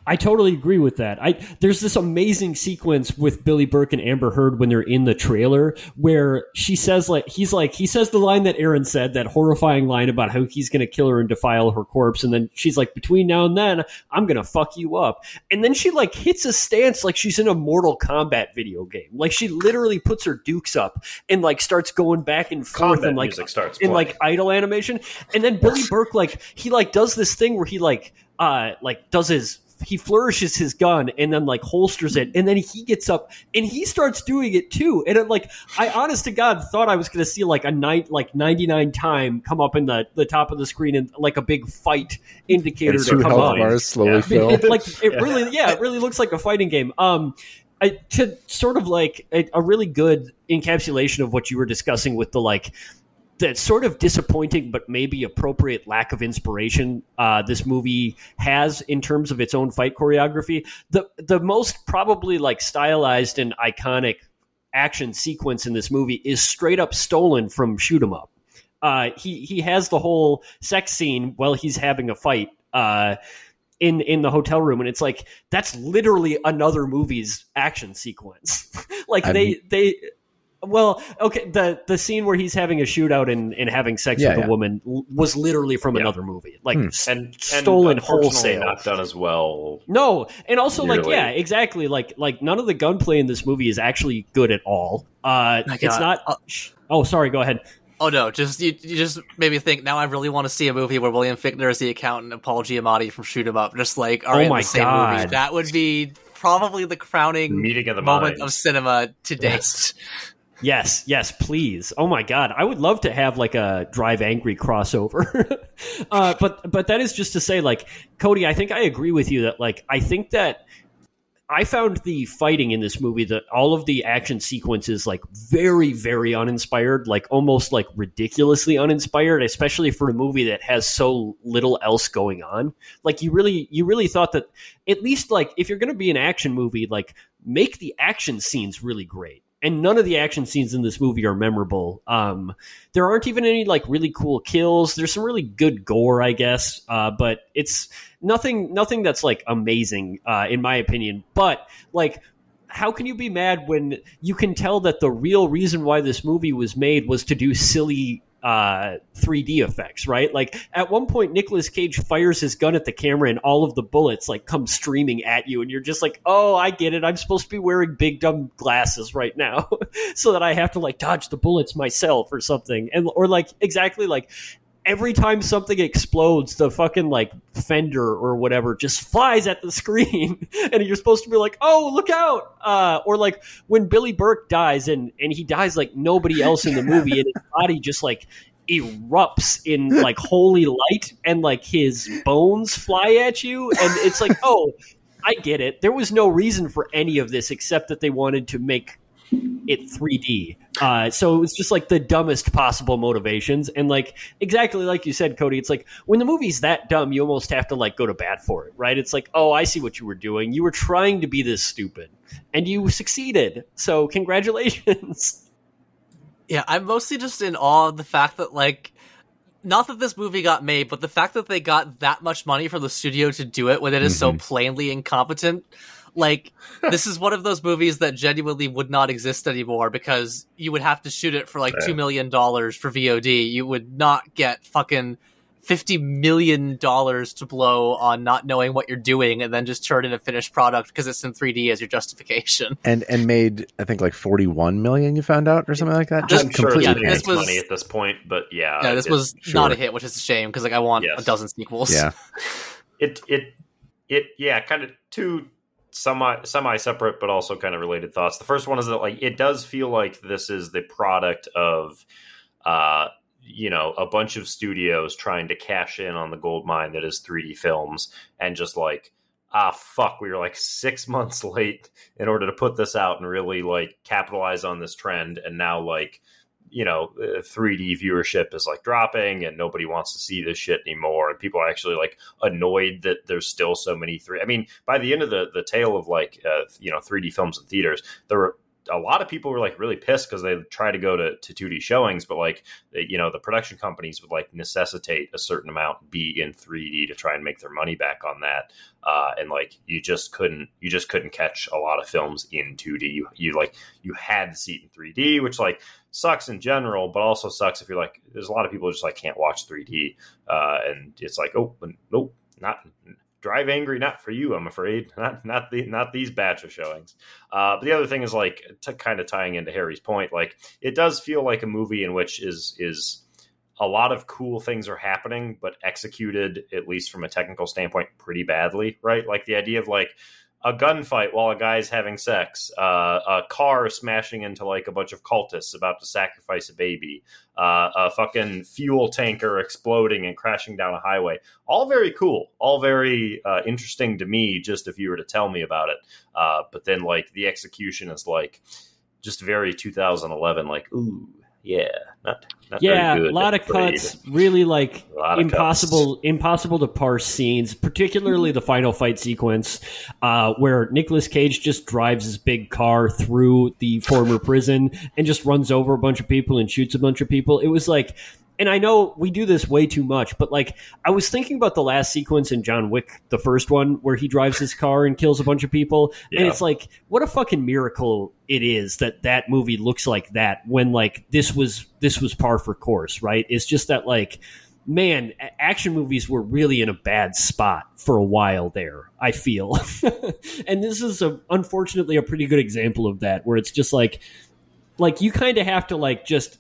I totally agree with that. I, there's this amazing sequence with Billy Burke and Amber Heard when they're in the trailer where she says, like, he's like, he says the line that Aaron said, that horrifying line about how he's going to kill her and defile her corpse. And then she's like, between now and then, I'm going to fuck you up. And then she like hits a stance like she's in a Mortal Kombat video game. Like she literally puts her dukes up and like starts going back and forth Combat and like, starts in like idle animation. And then Billy Burke, like he like does this thing where he like, uh, like does his, he flourishes his gun and then like holsters it. And then he gets up and he starts doing it too. And it, like, I honest to God thought I was going to see like a night, like ninety-nine time come up in the, the top of the screen and like a big fight indicator to come up. Slowly yeah. it, like it yeah. really, yeah, it really looks like a fighting game. Um, I, to sort of like a, a really good encapsulation of what you were discussing with the, like, that sort of disappointing but maybe appropriate lack of inspiration uh, this movie has in terms of its own fight choreography. The the most probably like stylized and iconic action sequence in this movie is straight up stolen from Shoot 'em Up. Uh, he he has the whole sex scene while he's having a fight uh, in in the hotel room, and it's like that's literally another movie's action sequence. Like I'm... they they. Well, okay, the the scene where he's having a shootout and, and having sex yeah, with yeah. a woman was literally from yeah. another movie, like hmm. and, stolen and wholesale. Not done as well. No, and also nearly. like yeah, exactly. Like like none of the gunplay in this movie is actually good at all. Uh, like it's uh, not. Uh, oh, sorry. Go ahead. Oh no! Just you, you just made me think. Now I really want to see a movie where William Fichtner is the accountant and Paul Giamatti from Shoot 'Em Up. Just like are oh in my the same God. movie. That would be probably the crowning meeting of the moment minds. of cinema to date. Yes. Yes, yes, please. Oh my God, I would love to have like a Drive Angry crossover. uh, but but that is just to say, like Cody, I think I agree with you that like I think that I found the fighting in this movie, that all of the action sequences, like very very uninspired, like almost like ridiculously uninspired, especially for a movie that has so little else going on. Like you really you really thought that at least like if you're going to be an action movie, like make the action scenes really great. And none of the action scenes in this movie are memorable. Um, there aren't even any like really cool kills. There's some really good gore, I guess, uh, but it's nothing, nothing that's like amazing, uh, in my opinion. But like, how can you be mad when you can tell that the real reason why this movie was made was to do silly uh, three D effects, right? Like at one point, Nicolas Cage fires his gun at the camera and all of the bullets like come streaming at you. And you're just like, oh, I get it. I'm supposed to be wearing big dumb glasses right now so that I have to like dodge the bullets myself or something. And, or like, exactly like every time something explodes, the fucking like fender or whatever just flies at the screen. And you're supposed to be like, oh, look out. Uh, or like when Billy Burke dies and, and he dies like nobody else in the movie and his body just like erupts in like holy light and like his bones fly at you. And it's like, oh, I get it. There was no reason for any of this except that they wanted to make it three D. Uh, so it was just like the dumbest possible motivations. And like, exactly like you said, Cody, it's like when the movie's that dumb, you almost have to like go to bat for it, right? It's like, oh, I see what you were doing. You were trying to be this stupid and you succeeded. So congratulations. Yeah. I'm mostly just in awe of the fact that like, not that this movie got made, but the fact that they got that much money from the studio to do it when it is mm-hmm. so plainly incompetent. Like, this is one of those movies that genuinely would not exist anymore because you would have to shoot it for like two million dollars for V O D. You would not get fucking fifty million dollars to blow on not knowing what you're doing and then just turn in a finished product because it's in three D as your justification. And and made, I think, like forty-one million dollars, you found out, or something like that? Just I'm completely sure yeah, this was, money at this point, but yeah. Yeah, this was sure. not a hit, which is a shame because like I want yes. a dozen sequels. Yeah, it, it, it, yeah, kind of two... Semi, semi-separate, but also kind of related thoughts. The first one is that like it does feel like this is the product of, uh, you know, a bunch of studios trying to cash in on the gold mine that is three D films, and just like, ah, fuck, we were like six months late in order to put this out and really like capitalize on this trend, and now like, you know, three D viewership is like dropping and nobody wants to see this shit anymore. And people are actually like annoyed that there's still so many three. I mean, by the end of the, the tale of like, uh, you know, three D films in theaters, there were a lot of people were like really pissed because they tried to go to, to two D showings, but like, you know, the production companies would like necessitate a certain amount be in three D to try and make their money back on that. Uh, and like, you just couldn't, you just couldn't catch a lot of films in two D. You, you like, you had to see it in three D, which like sucks in general, but also sucks if you're like, there's a lot of people who just like can't watch three D. Uh, and it's like, oh, nope, not Drive Angry, not for you, I'm afraid. Not not the not these batch of showings. Uh, but the other thing is like t- kind of tying into Harry's point, like it does feel like a movie in which is is a lot of cool things are happening, but executed at least from a technical standpoint pretty badly, right? Like the idea of like a gunfight while a guy's having sex, uh, a car smashing into like a bunch of cultists about to sacrifice a baby, uh, a fucking fuel tanker exploding and crashing down a highway. All very cool, all very uh, interesting to me, just if you were to tell me about it. Uh, but then like the execution is like just very two thousand eleven, like, ooh, yeah, not, Not yeah, good, a lot of cuts, really like impossible, cuts. impossible to parse scenes, particularly the final fight sequence uh, where Nicolas Cage just drives his big car through the former prison and just runs over a bunch of people and shoots a bunch of people. It was like, and I know we do this way too much, but like I was thinking about the last sequence in John Wick, the first one, where he drives his car and kills a bunch of people. Yeah. And it's like, what a fucking miracle it is that that movie looks like that when like this was this was par for course, right? It's just that like, man, action movies were really in a bad spot for a while there, I feel. And this is a, unfortunately a pretty good example of that, where it's just like, like you kind of have to like just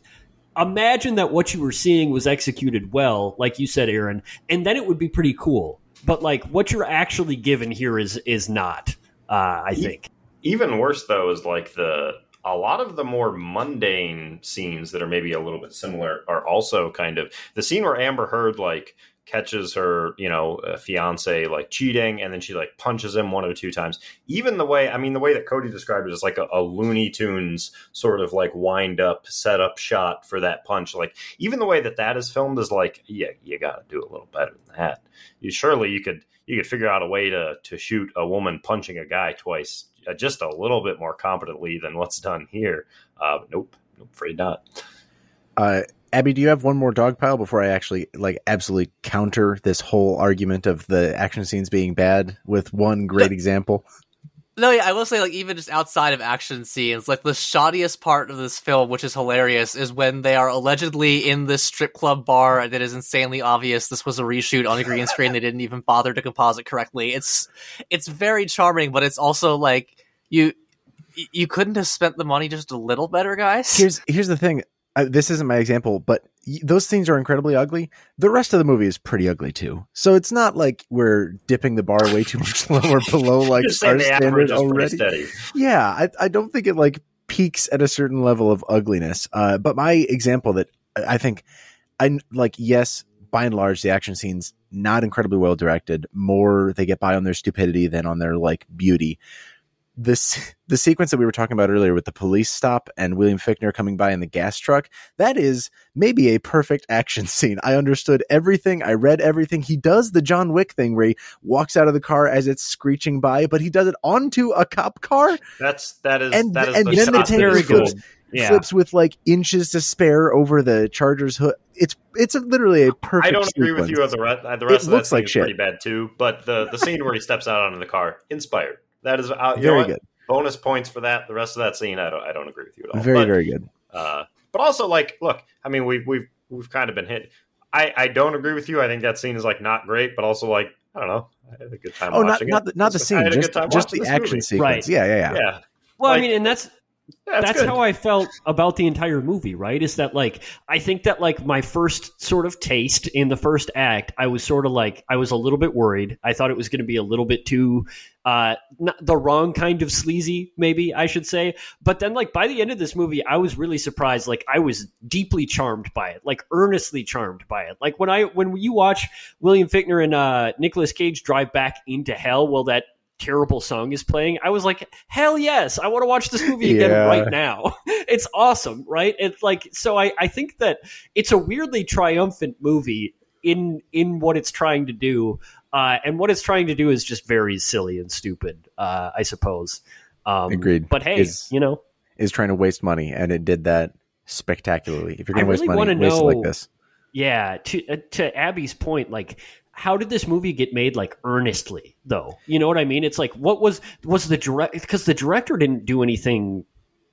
imagine that what you were seeing was executed well, like you said, Aaron, and then it would be pretty cool. But like what you're actually given here is is not, uh, I think. Even worse, though, is like the a lot of the more mundane scenes that are maybe a little bit similar are also kind of the scene where Amber Heard like catches her, you know, fiance like cheating, and then she like punches him one or two times. Even the way, I mean, the way that Cody described it is like a, a Looney Tunes sort of like wind up, set up shot for that punch. Like even the way that that is filmed is like, yeah, you got to do a little better than that. You surely you could you could figure out a way to to shoot a woman punching a guy twice, uh, just a little bit more competently than what's done here. Uh, nope, nope, afraid not. Uh, Abby, do you have one more dog pile before I actually like absolutely counter this whole argument of the action scenes being bad with one great example? No, yeah, I will say, like, even just outside of action scenes, like the shoddiest part of this film, which is hilarious, is when they are allegedly in this strip club bar, and it is insanely obvious this was a reshoot on a green screen. They didn't even bother to composite correctly. It's it's very charming, but it's also like you you couldn't have spent the money just a little better, guys. Here's here's the thing. Uh, this isn't my example, but y- those scenes are incredibly ugly. The rest of the movie is pretty ugly too. So it's not like we're dipping the bar way too much lower below like our standard already. Steady. Yeah, I, I don't think it like peaks at a certain level of ugliness. Uh, but my example that I think, I like, yes, by and large, the action scenes not incredibly well directed. More they get by on their stupidity than on their like beauty. This the sequence that we were talking about earlier with the police stop and William Fichtner coming by in the gas truck, that is maybe a perfect action scene. I understood everything. I read everything. He does the John Wick thing where he walks out of the car as it's screeching by, but he does it onto a cop car. That's that is and, that is and the then they take very flips, cool. yeah. flips with like inches to spare over the Charger's hood. It's it's a, literally a perfect. I don't agree sequence. with you on the rest. The rest it of that scene like is shit. pretty bad too. But the the scene where he steps out onto the car, inspired. That is uh, you very know good. Bonus points for that. The rest of that scene, I don't, I don't agree with you at all. Very, but, very good. Uh, but also, like, look, I mean, we've, we've, we've kind of been hit. I, I don't agree with you. I think that scene is like not great, but also like, I don't know. I had a good time. Oh, watching not, it. not, not the scene, just, just the action movie. sequence. Right. Yeah, yeah, yeah, yeah. Well, like, I mean, and that's. Yeah, that's good. How I felt about the entire movie, right? Is that like, I think that like my first sort of taste in the first act, I was sort of like, I was a little bit worried. I thought it was going to be a little bit too, uh, not the wrong kind of sleazy, maybe I should say. But then like by the end of this movie, I was really surprised. Like I was deeply charmed by it, like earnestly charmed by it. Like when I, when you watch William Fichtner and uh, Nicolas Cage drive back into hell, well, that terrible song is playing, I was like, hell yes, I want to watch this movie again yeah. right now. It's awesome, right? It's like, so I, I think that it's a weirdly triumphant movie in in what it's trying to do, uh, and what it's trying to do is just very silly and stupid, uh, I suppose. Um, Agreed. But hey, is, you know, is trying to waste money, and it did that spectacularly. If you're going to really waste money, waste it like this. Yeah, to uh, to Abby's point, like, how did this movie get made like earnestly though? You know what I mean? It's like, what was, was the direct, because the director didn't do anything.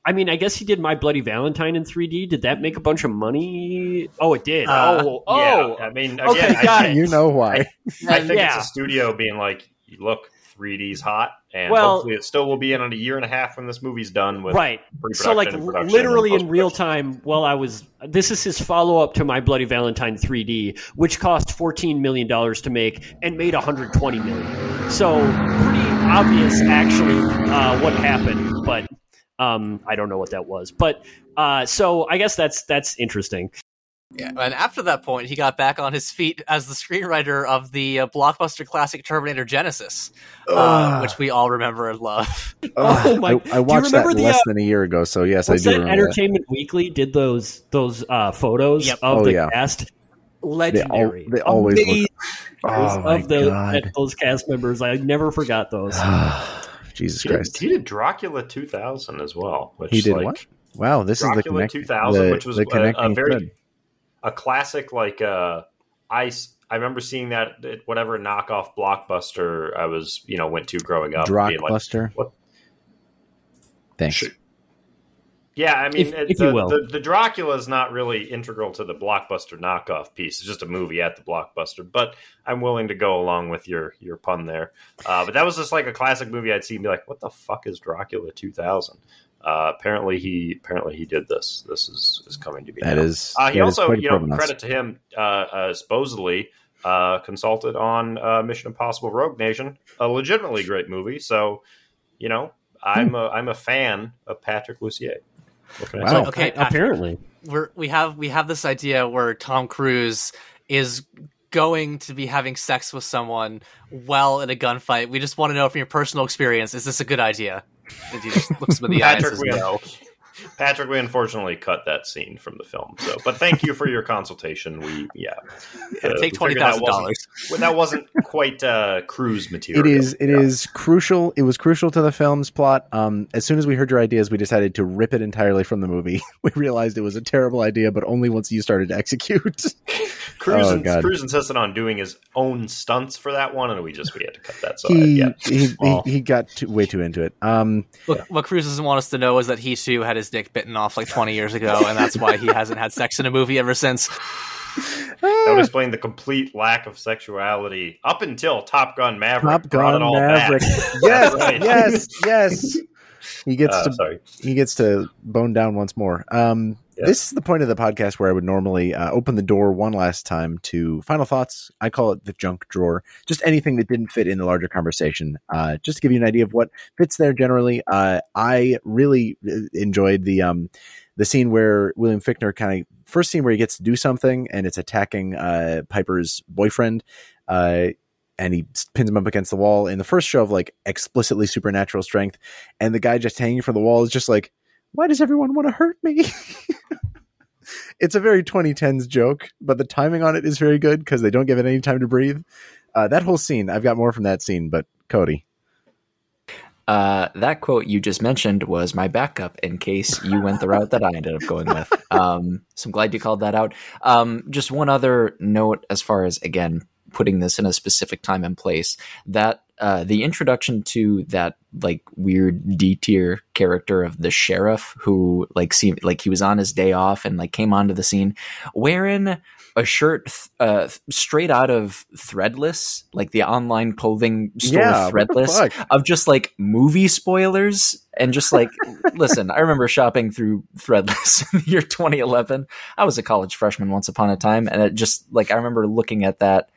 I mean, I guess he did My Bloody Valentine in three D. Did that make a bunch of money? Oh, it did. Uh, oh, oh, yeah. I mean, again, okay, got I, it. You know why. I, I think yeah. it's a studio being like, look, three D's hot, and well, hopefully it still will be in on a year and a half when this movie's done with right. So like literally in real time while I was this is his follow-up to My Bloody Valentine three D, which cost fourteen million dollars to make and made one hundred twenty million. So pretty obvious actually uh what happened, but um I don't know what that was, but uh so I guess that's that's interesting. Yeah, and after that point, he got back on his feet as the screenwriter of the uh, blockbuster classic Terminator Genesis, uh, which we all remember and love. Uh, oh my! I, I watched that the, less uh, than a year ago, so yes, I do. Remember Entertainment that. Weekly did those those uh, photos yep. of oh, the yeah. cast. Legendary. They, all, they always look. Oh my of the, God. Those cast members, I never forgot those. Jesus he Christ! Did, he did Dracula two thousand as well. Which he did like, what? Wow, this Dracula is Dracula two thousand, the, which was a, a very. Thread. A classic, like, uh, I, I remember seeing that at whatever knockoff Blockbuster I was, you know, went to growing up. Blockbuster. Like, thanks. Sure. Yeah, I mean, if, it, if the, you will. The, the Dracula is not really integral to the Blockbuster knockoff piece. It's just a movie at the Blockbuster, but I'm willing to go along with your, your pun there. Uh, but that was just like a classic movie I'd see and be like, what the fuck is Dracula two thousand? Uh, apparently he apparently he did this. This is, is coming to be. That known. Is. Uh, he that also, is you know, credit to him. Uh, uh, supposedly uh, consulted on uh, Mission Impossible: Rogue Nation, a legitimately great movie. So, you know, I'm a I'm a fan of Patrick Lussier. Wow. Okay, Patrick, apparently we're, we have we have this idea where Tom Cruise is going to be having sex with someone while in a gunfight. We just want to know from your personal experience: is this a good idea? If you just look some of the Patrick, eyes we, well. Patrick, we unfortunately cut that scene from the film. So, but thank you for your consultation. We yeah, uh, take twenty thousand dollars. That wasn't quite uh, Cruise material. It is. It yeah. is crucial. It was crucial to the film's plot. Um, as soon as we heard your ideas, we decided to rip it entirely from the movie. We realized it was a terrible idea, but only once you started to execute. Cruise, oh, ins- Cruise insisted on doing his own stunts for that one, and we just we had to cut that. So he yeah. he, he, he got too, way too into it. Um, Look, yeah. What Cruise doesn't want us to know is that he too had his dick bitten off like twenty years ago, and that's why he hasn't had sex in a movie ever since. That would explain the complete lack of sexuality up until Top Gun Maverick. Top Gun it all Maverick. Yes, right. yes, yes. He gets uh, to sorry. he gets to bone down once more. Um, yeah. This is the point of the podcast where I would normally uh, open the door one last time to final thoughts. I call it the junk drawer. Just anything that didn't fit in the larger conversation. Uh, just to give you an idea of what fits there generally. Uh, I really enjoyed the um, the scene where William Fichtner kind of first scene where he gets to do something and it's attacking uh, Piper's boyfriend. Uh, And he pins him up against the wall in the first show of like explicitly supernatural strength. And the guy just hanging from the wall is just like, why does everyone want to hurt me? It's a very twenty tens joke, but the timing on it is very good because they don't give it any time to breathe. Uh, that whole scene, I've got more from that scene, but Cody. Uh, that quote you just mentioned was my backup in case you went the route that I ended up going with. Um, so I'm glad you called that out. Um, just one other note as far as, again, putting this in a specific time and place, that uh, the introduction to that like weird D tier character of the sheriff who like seemed like he was on his day off and like came onto the scene wearing a shirt th- uh, straight out of Threadless, like the online clothing store yeah, Threadless, of just like movie spoilers. And just like, listen, I remember shopping through Threadless in the year twenty eleven. I was a college freshman once upon a time. And it just like, I remember looking at that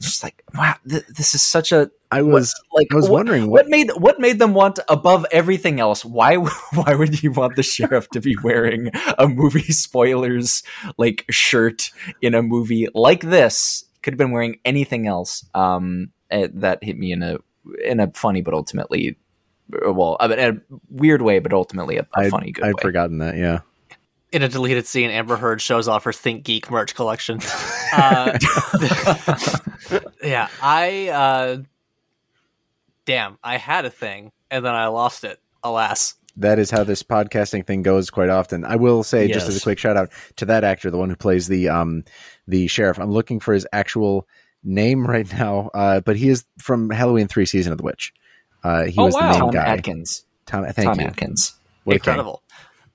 just like, wow, th- this is such a, I was what, like, I was what, wondering what, what made, what made them want above everything else? Why, why would you want the sheriff to be wearing a movie spoilers, like shirt in a movie like this? Could have been wearing anything else. Um, it, that hit me in a, in a funny, but ultimately, well, in a weird way, but ultimately a, a funny, good I'd way. I'd forgotten that. Yeah. In a deleted scene, Amber Heard shows off her Think Geek merch collection. Uh, yeah, I, uh, damn, I had a thing and then I lost it. Alas. That is how this podcasting thing goes quite often. I will say, yes. Just as a quick shout out to that actor, the one who plays the, um, the sheriff, I'm looking for his actual name right now. Uh, but he is from Halloween three Season of the Witch. Uh, he oh, was wow. the main Tom guy. Atkins. Tom, thank Tom you. Atkins. What Incredible.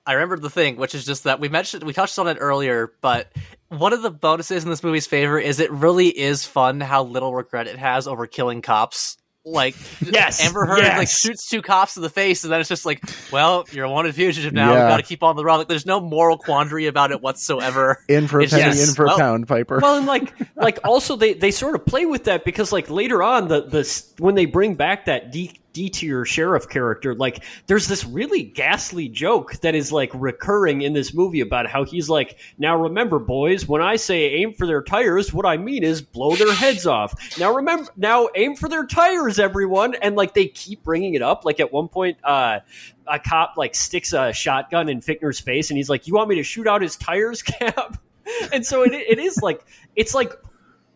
I remembered the thing, which is just that we mentioned, we touched on it earlier, but one of the bonuses in this movie's favor is it really is fun how little regret it has over killing cops. Like, yes, Amber Heard yes. like shoots two cops in the face, and then it's just like, well, you're a wanted fugitive now. Yeah. We've got to keep on the run. Like, there's no moral quandary about it whatsoever. In for a penny, yes. in for a well, pound, Piper. Well, and like, like also they, they sort of play with that because like later on the the when they bring back that D D-tier sheriff character. Like, there's this really ghastly joke that is, like, recurring in this movie about how he's like, now remember, boys, when I say aim for their tires, what I mean is blow their heads off. Now remember, now aim for their tires, everyone. And, like, they keep bringing it up. Like, at one point, uh, a cop, like, sticks a shotgun in Fichtner's face, and he's like, you want me to shoot out his tires, Cap? And so it it is, like, it's, like,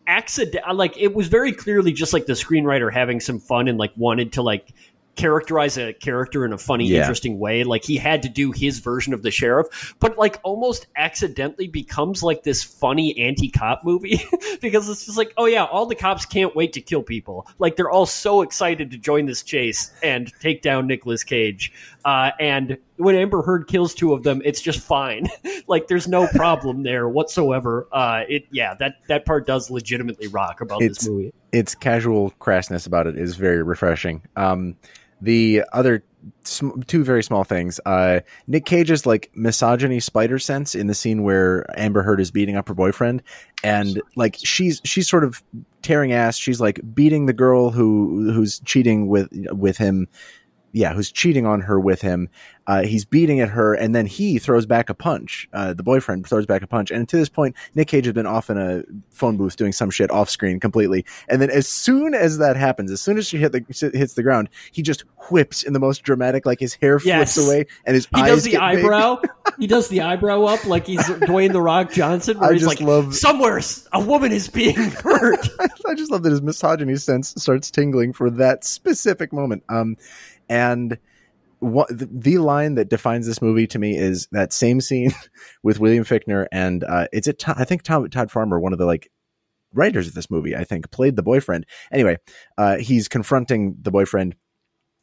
accident, like, it was very clearly just like the screenwriter having some fun and, like, wanted to, like, characterize a character in a funny, yeah. interesting way. Like, he had to do his version of the sheriff, but, like, almost accidentally becomes, like, this funny anti-cop movie because it's just like, oh yeah, all the cops can't wait to kill people. Like, they're all so excited to join this chase and take down Nicolas Cage. Uh, and when Amber Heard kills two of them, it's just fine. Like, there's no problem there whatsoever. Uh, it yeah, that, that part does legitimately rock about it's, this movie. Its casual crassness about it is very refreshing. Um, the other sm- two very small things. Uh, Nick Cage's, like, misogyny spider sense in the scene where Amber Heard is beating up her boyfriend, and, like, she's she's sort of tearing ass. She's, like, beating the girl who who's cheating with with him. Yeah, who's cheating on her with him. Uh, he's beating at her, and then he throws back a punch. Uh, the boyfriend throws back a punch. And to this point, Nick Cage has been off in a phone booth doing some shit off screen completely. And then as soon as that happens, as soon as she hit the, hits the ground, he just whips in the most dramatic, like, his hair yes. flips away, and his he eyes does the eyebrow. He does the eyebrow up like he's Dwayne The Rock Johnson, where I he's like, love... somewhere a woman is being hurt. I just love that his misogyny sense starts tingling for that specific moment. Um, And what, the line that defines this movie to me is that same scene with William Fichtner. And uh, it's it. I think Tom, Todd Farmer, one of the, like, writers of this movie, I think, played the boyfriend. Anyway, uh, he's confronting the boyfriend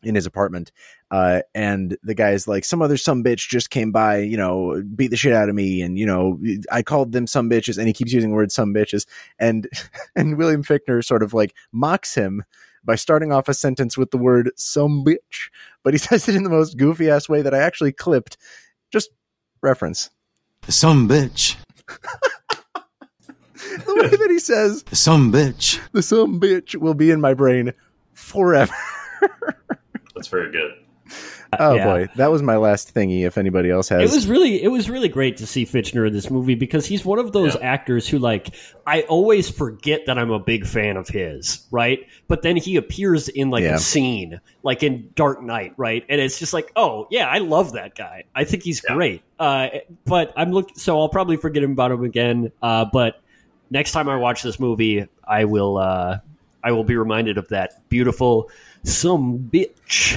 in his apartment. Uh, and the guy's like, some other sumbitch just came by, you know, beat the shit out of me. And, you know, I called them sumbitches. And he keeps using the word sumbitches. And, and William Fichtner sort of, like, mocks him by starting off a sentence with the word some bitch, but he says it in the most goofy ass way that I actually clipped. Just reference. Some bitch. The way that he says some bitch. The some bitch will be in my brain forever. That's very good. Oh yeah. Boy, that was my last thingy. If anybody else has, it was really, it was really great to see Fichtner in this movie because he's one of those yeah. actors who, like, I always forget that I'm a big fan of his, right? But then he appears in, like, yeah. a scene, like in Dark Knight, right? And it's just like, oh yeah, I love that guy. I think he's yeah. great. Uh, but I'm look, so I'll probably forget him about him again. Uh, but next time I watch this movie, I will, uh, I will be reminded of that beautiful some bitch.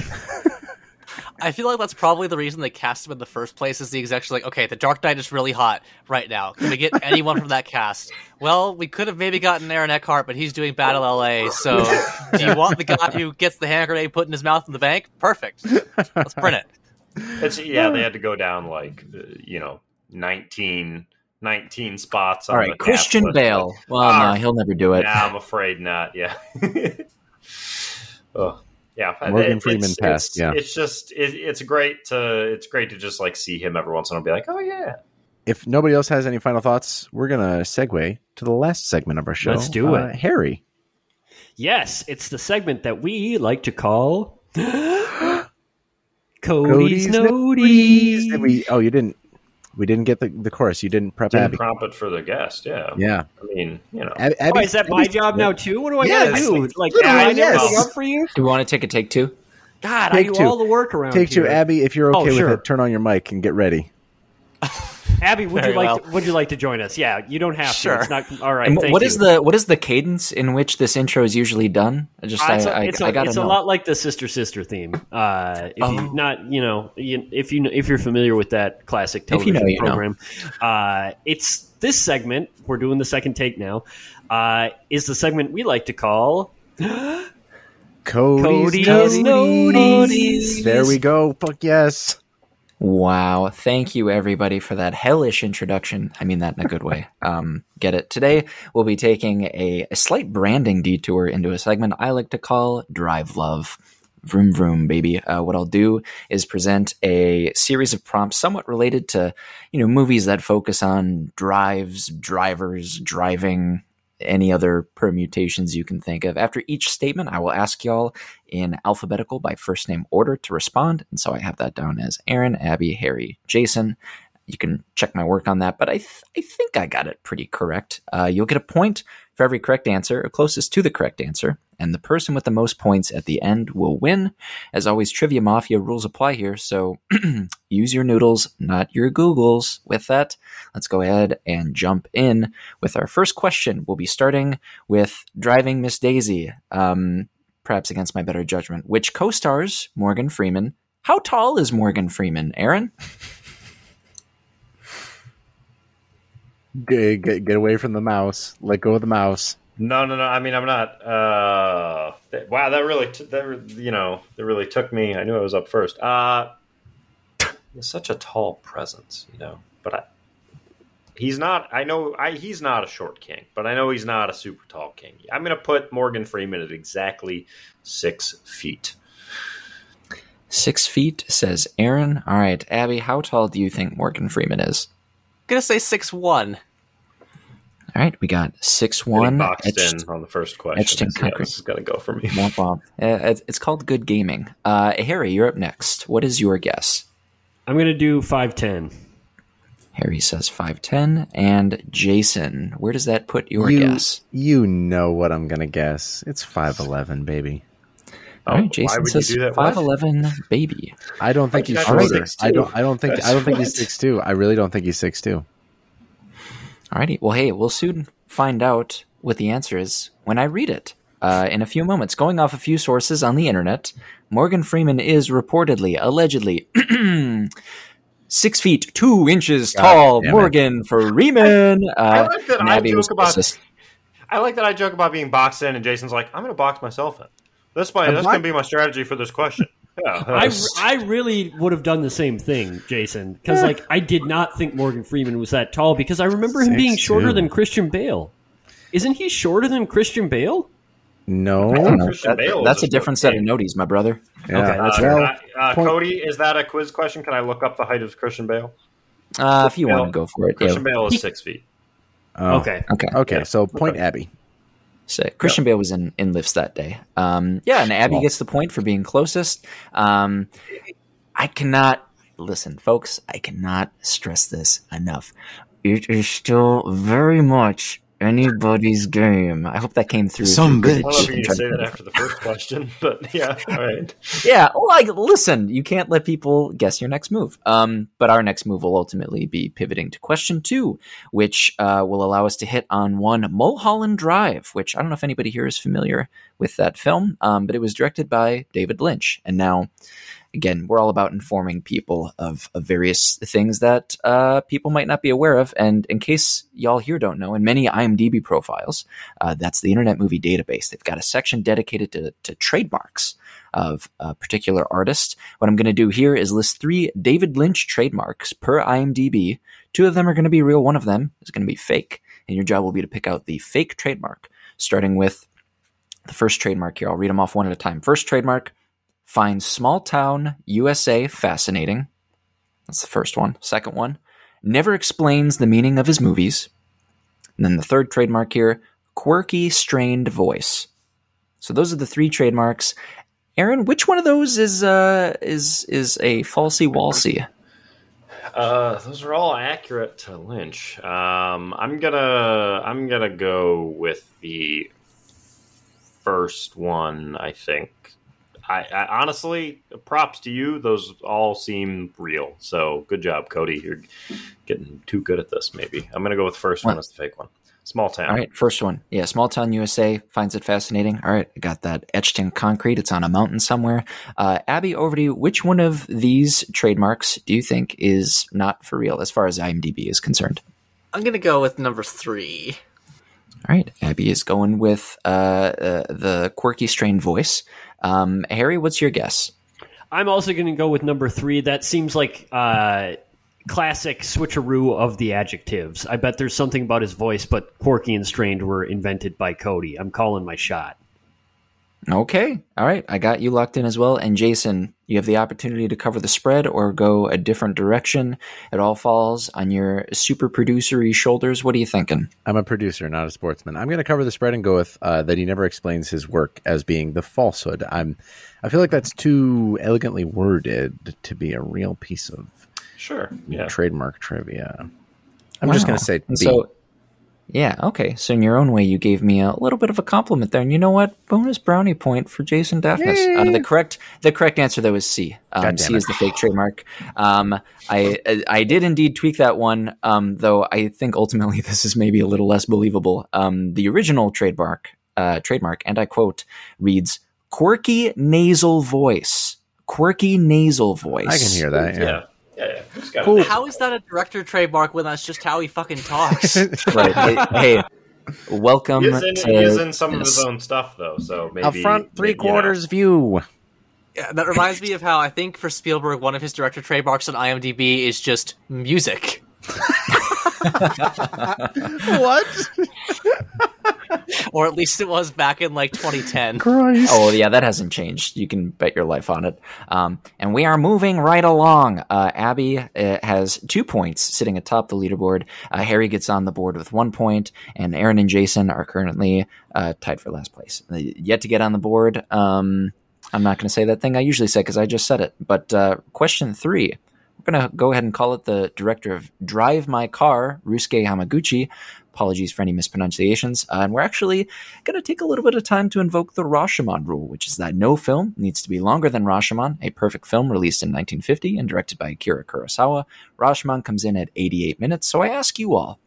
I feel like that's probably the reason they cast him in the first place is the execs are like, okay, the Dark Knight is really hot right now. Can we get anyone from that cast? Well, we could have maybe gotten Aaron Eckhart, but he's doing Battle L A, so do you want the guy who gets the hand grenade put in his mouth in the bank? Perfect. Let's print it. It's, yeah, they had to go down, like, you know, nineteen, nineteen spots. All on right, the Christian Bale. Like, well, oh, no, he'll never do it. Nah, I'm afraid not, yeah. Ugh. Yeah, Morgan it, Freeman it's, passed. It's, yeah, it's just it, it's great to it's great to just, like, see him every once in a while and be like, oh yeah. If nobody else has any final thoughts, we're gonna segue to the last segment of our show. Let's do uh, it, Harry. Yes, it's the segment that we like to call Cody's, Cody's Noties. Did we, oh, you didn't. We didn't get the, the chorus. You didn't prep didn't Abby. Prompt it for the guest, yeah. Yeah. I mean, you know. Abby, oh, is that Abby, my job now, too? What do I yes, gotta do? Like, I never up for you? Do you want to take a take two? God, take I do two. all the work around Take here. two, Abby. If you're okay oh, sure. with it, turn on your mic and get ready. Abby, would you like well. to, would you like to join us? Yeah, you don't have sure. to. It's not, all right. And thank what you. is the what is the cadence in which this intro is usually done? I just uh, it's I, a, it's I, a, I gotta it's know. It's a lot like the sister sister theme. Uh, if oh. you not you know you, if you if you're familiar with that classic television you know, program, you know. uh, it's this segment we're doing the second take now. Uh, is the segment we like to call. Cody's Noties. There we go. Fuck yes. Wow. Thank you, everybody, for that hellish introduction. I mean that in a good way. Um, get it. Today, we'll be taking a, a slight branding detour into a segment I like to call Drive Love. Vroom, vroom, baby. Uh, what I'll do is present a series of prompts somewhat related to, you know, movies that focus on drives, drivers, driving, any other permutations you can think of. After each statement, I will ask y'all in alphabetical by first name order to respond. And so I have that down as Aaron, Abby, Harry, Jason. You can check my work on that, but I th- I think I got it pretty correct. Uh, you'll get a point for every correct answer or closest to the correct answer, and the person with the most points at the end will win. As always, Trivia Mafia rules apply here, so use your noodles, not your Googles. With that, let's go ahead and jump in with our first question. We'll be starting with Driving Miss Daisy, um, perhaps against my better judgment, which co-stars Morgan Freeman. How tall is Morgan Freeman, Aaron? Get, get, get away from the mouse. Let go of the mouse. No, no, no. I mean, I'm not. Uh, th- wow, that really, t- that you know, that really took me. I knew I was up first. Uh, such a tall presence, you know. But I, he's not. I know. I he's not a short king, but I know he's not a super tall king. I'm going to put Morgan Freeman at exactly six feet. Six feet, says Aaron. All right, Abby. How tall do you think Morgan Freeman is? I'm going to say six one. All right, we got six one. Boxed etched, in on the first question. Etched in concrete. Yeah, this is going to go for me. Bomb. Uh, it's called good gaming. Uh, Harry, you're up next. What is your guess? I'm going to do five ten. Harry says five ten. And Jason, where does that put your you, guess? You know what I'm going to guess. It's five eleven, baby. All right, Jason says five eleven, baby. I don't think he's shorter. I don't. I don't think. I don't think he's six two. I really don't think he's six two. All righty. Well, hey, we'll soon find out what the answer is when I read it uh, in a few moments. Going off a few sources on the internet, Morgan Freeman is reportedly, allegedly, six feet two inches tall. Morgan Freeman. Uh, I joke about. I like that I joke about being boxed in, and Jason's like, "I'm going to box myself in." That's my. That's going to be my strategy for this question. Yeah, I, I really would have done the same thing, Jason, because yeah. like I did not think Morgan Freeman was that tall because I remember him Six being shorter two. than Christian Bale. Isn't he shorter than Christian Bale? No, Christian that, Bale that's a different set of noties, my brother. Yeah. Okay, that's uh, right. I, uh, Cody, is that a quiz question? Can I look up the height of Christian Bale? Uh, Christian if you Bale, want to go for it, Christian yeah. Bale is six feet. Oh. Okay, okay, okay. Yeah. So point, okay. Abby. So Christian yep. Bale was in, in lifts that day. Um, yeah, and Abby well, gets the point for being closest. Um, I cannot – listen, folks, I cannot stress this enough. It is still very much anybody's game. I hope that came through. Some bitch. I don't know if you can say that after the first question, but yeah, all right. Yeah, like listen, you can't let people guess your next move. Um, but our next move will ultimately be pivoting to question two, which uh, will allow us to hit on one Mulholland Drive, which I don't know if anybody here is familiar with that film, um, but it was directed by David Lynch. And now, again, we're all about informing people of, of various things that uh, people might not be aware of. And in case y'all here don't know, in many IMDb profiles, uh, that's the Internet Movie Database. They've got a section dedicated to, to trademarks of a particular artist. What I'm going to do here is list three David Lynch trademarks per IMDb. Two of them are going to be real. One of them is going to be fake. And your job will be to pick out the fake trademark, starting with the first trademark here. I'll read them off one at a time. First trademark. Find small town U S A fascinating. That's the first one. Second one, never explains the meaning of his movies. And then the third trademark here, quirky, strained voice. So those are the three trademarks. Aaron, which one of those is uh, is is a falsy-walsy? Uh, those are all accurate to Lynch. Um, I'm gonna I'm gonna go with the first one, I think. I, I honestly, props to you. Those all seem real. So good job, Cody. You're getting too good at this, maybe. I'm going to go with the first one. That's the fake one. Small town. All right, first one. Yeah, small town U S A finds it fascinating. All right, I got that etched in concrete. It's on a mountain somewhere. Uh, Abby, over to you. Which one of these trademarks do you think is not for real as far as IMDb is concerned? I'm going to go with number three. All right, Abby is going with uh, uh, the quirky, strained voice. Um, Harry, what's your guess? I'm also going to go with number three. That seems like uh, classic switcheroo of the adjectives. I bet there's something about his voice, but quirky and strained were invented by Cody. I'm calling my shot. Okay. All right. I got you locked in as well. And Jason, you have the opportunity to cover the spread or go a different direction. It all falls on your super producery shoulders. What are you thinking? I'm a producer, not a sportsman. I'm going to cover the spread and go with uh, that he never explains his work as being the falsehood. I'm, I feel like that's too elegantly worded to be a real piece of sure yeah. trademark trivia. I'm wow. just going to say B. So, yeah, okay. So in your own way, you gave me a little bit of a compliment there. And you know what? Bonus brownie point for Jason Daphnis. Uh, the correct the correct answer, though, is C. Um, C is the fake trademark. Um, I I did indeed tweak that one, um, though I think ultimately this is maybe a little less believable. Um, the original trademark, uh, trademark, and I quote, reads, quirky nasal voice. Quirky nasal voice. I can hear that, yeah. yeah. Yeah, yeah. Cool. How is that a director trademark when that's just how he fucking talks? Right. Hey, hey, welcome. He's in, to, he's in some yes. of his own stuff though, so maybe a front three quarters yeah. view. Yeah, that reminds me of how I think for Spielberg, one of his director trademarks on IMDb is just music. What? Or at least it was back in like twenty ten. Christ. Oh yeah, that hasn't changed. You can bet your life on it. Um, and we are moving right along. Uh, Abby uh, has two points sitting atop the leaderboard. Uh, Harry gets on the board with one point, and Aaron and Jason are currently uh, tied for last place. They yet to get on the board. Um, I'm not going to say that thing I usually say because I just said it. But uh, question three. We're going to go ahead and call it the director of Drive My Car, Ryosuke Hamaguchi. Apologies for any mispronunciations. Uh, and we're actually going to take a little bit of time to invoke the Rashomon rule, which is that no film needs to be longer than Rashomon, a perfect film released in nineteen fifty and directed by Akira Kurosawa. Rashomon comes in at eighty-eight minutes. So I ask you all,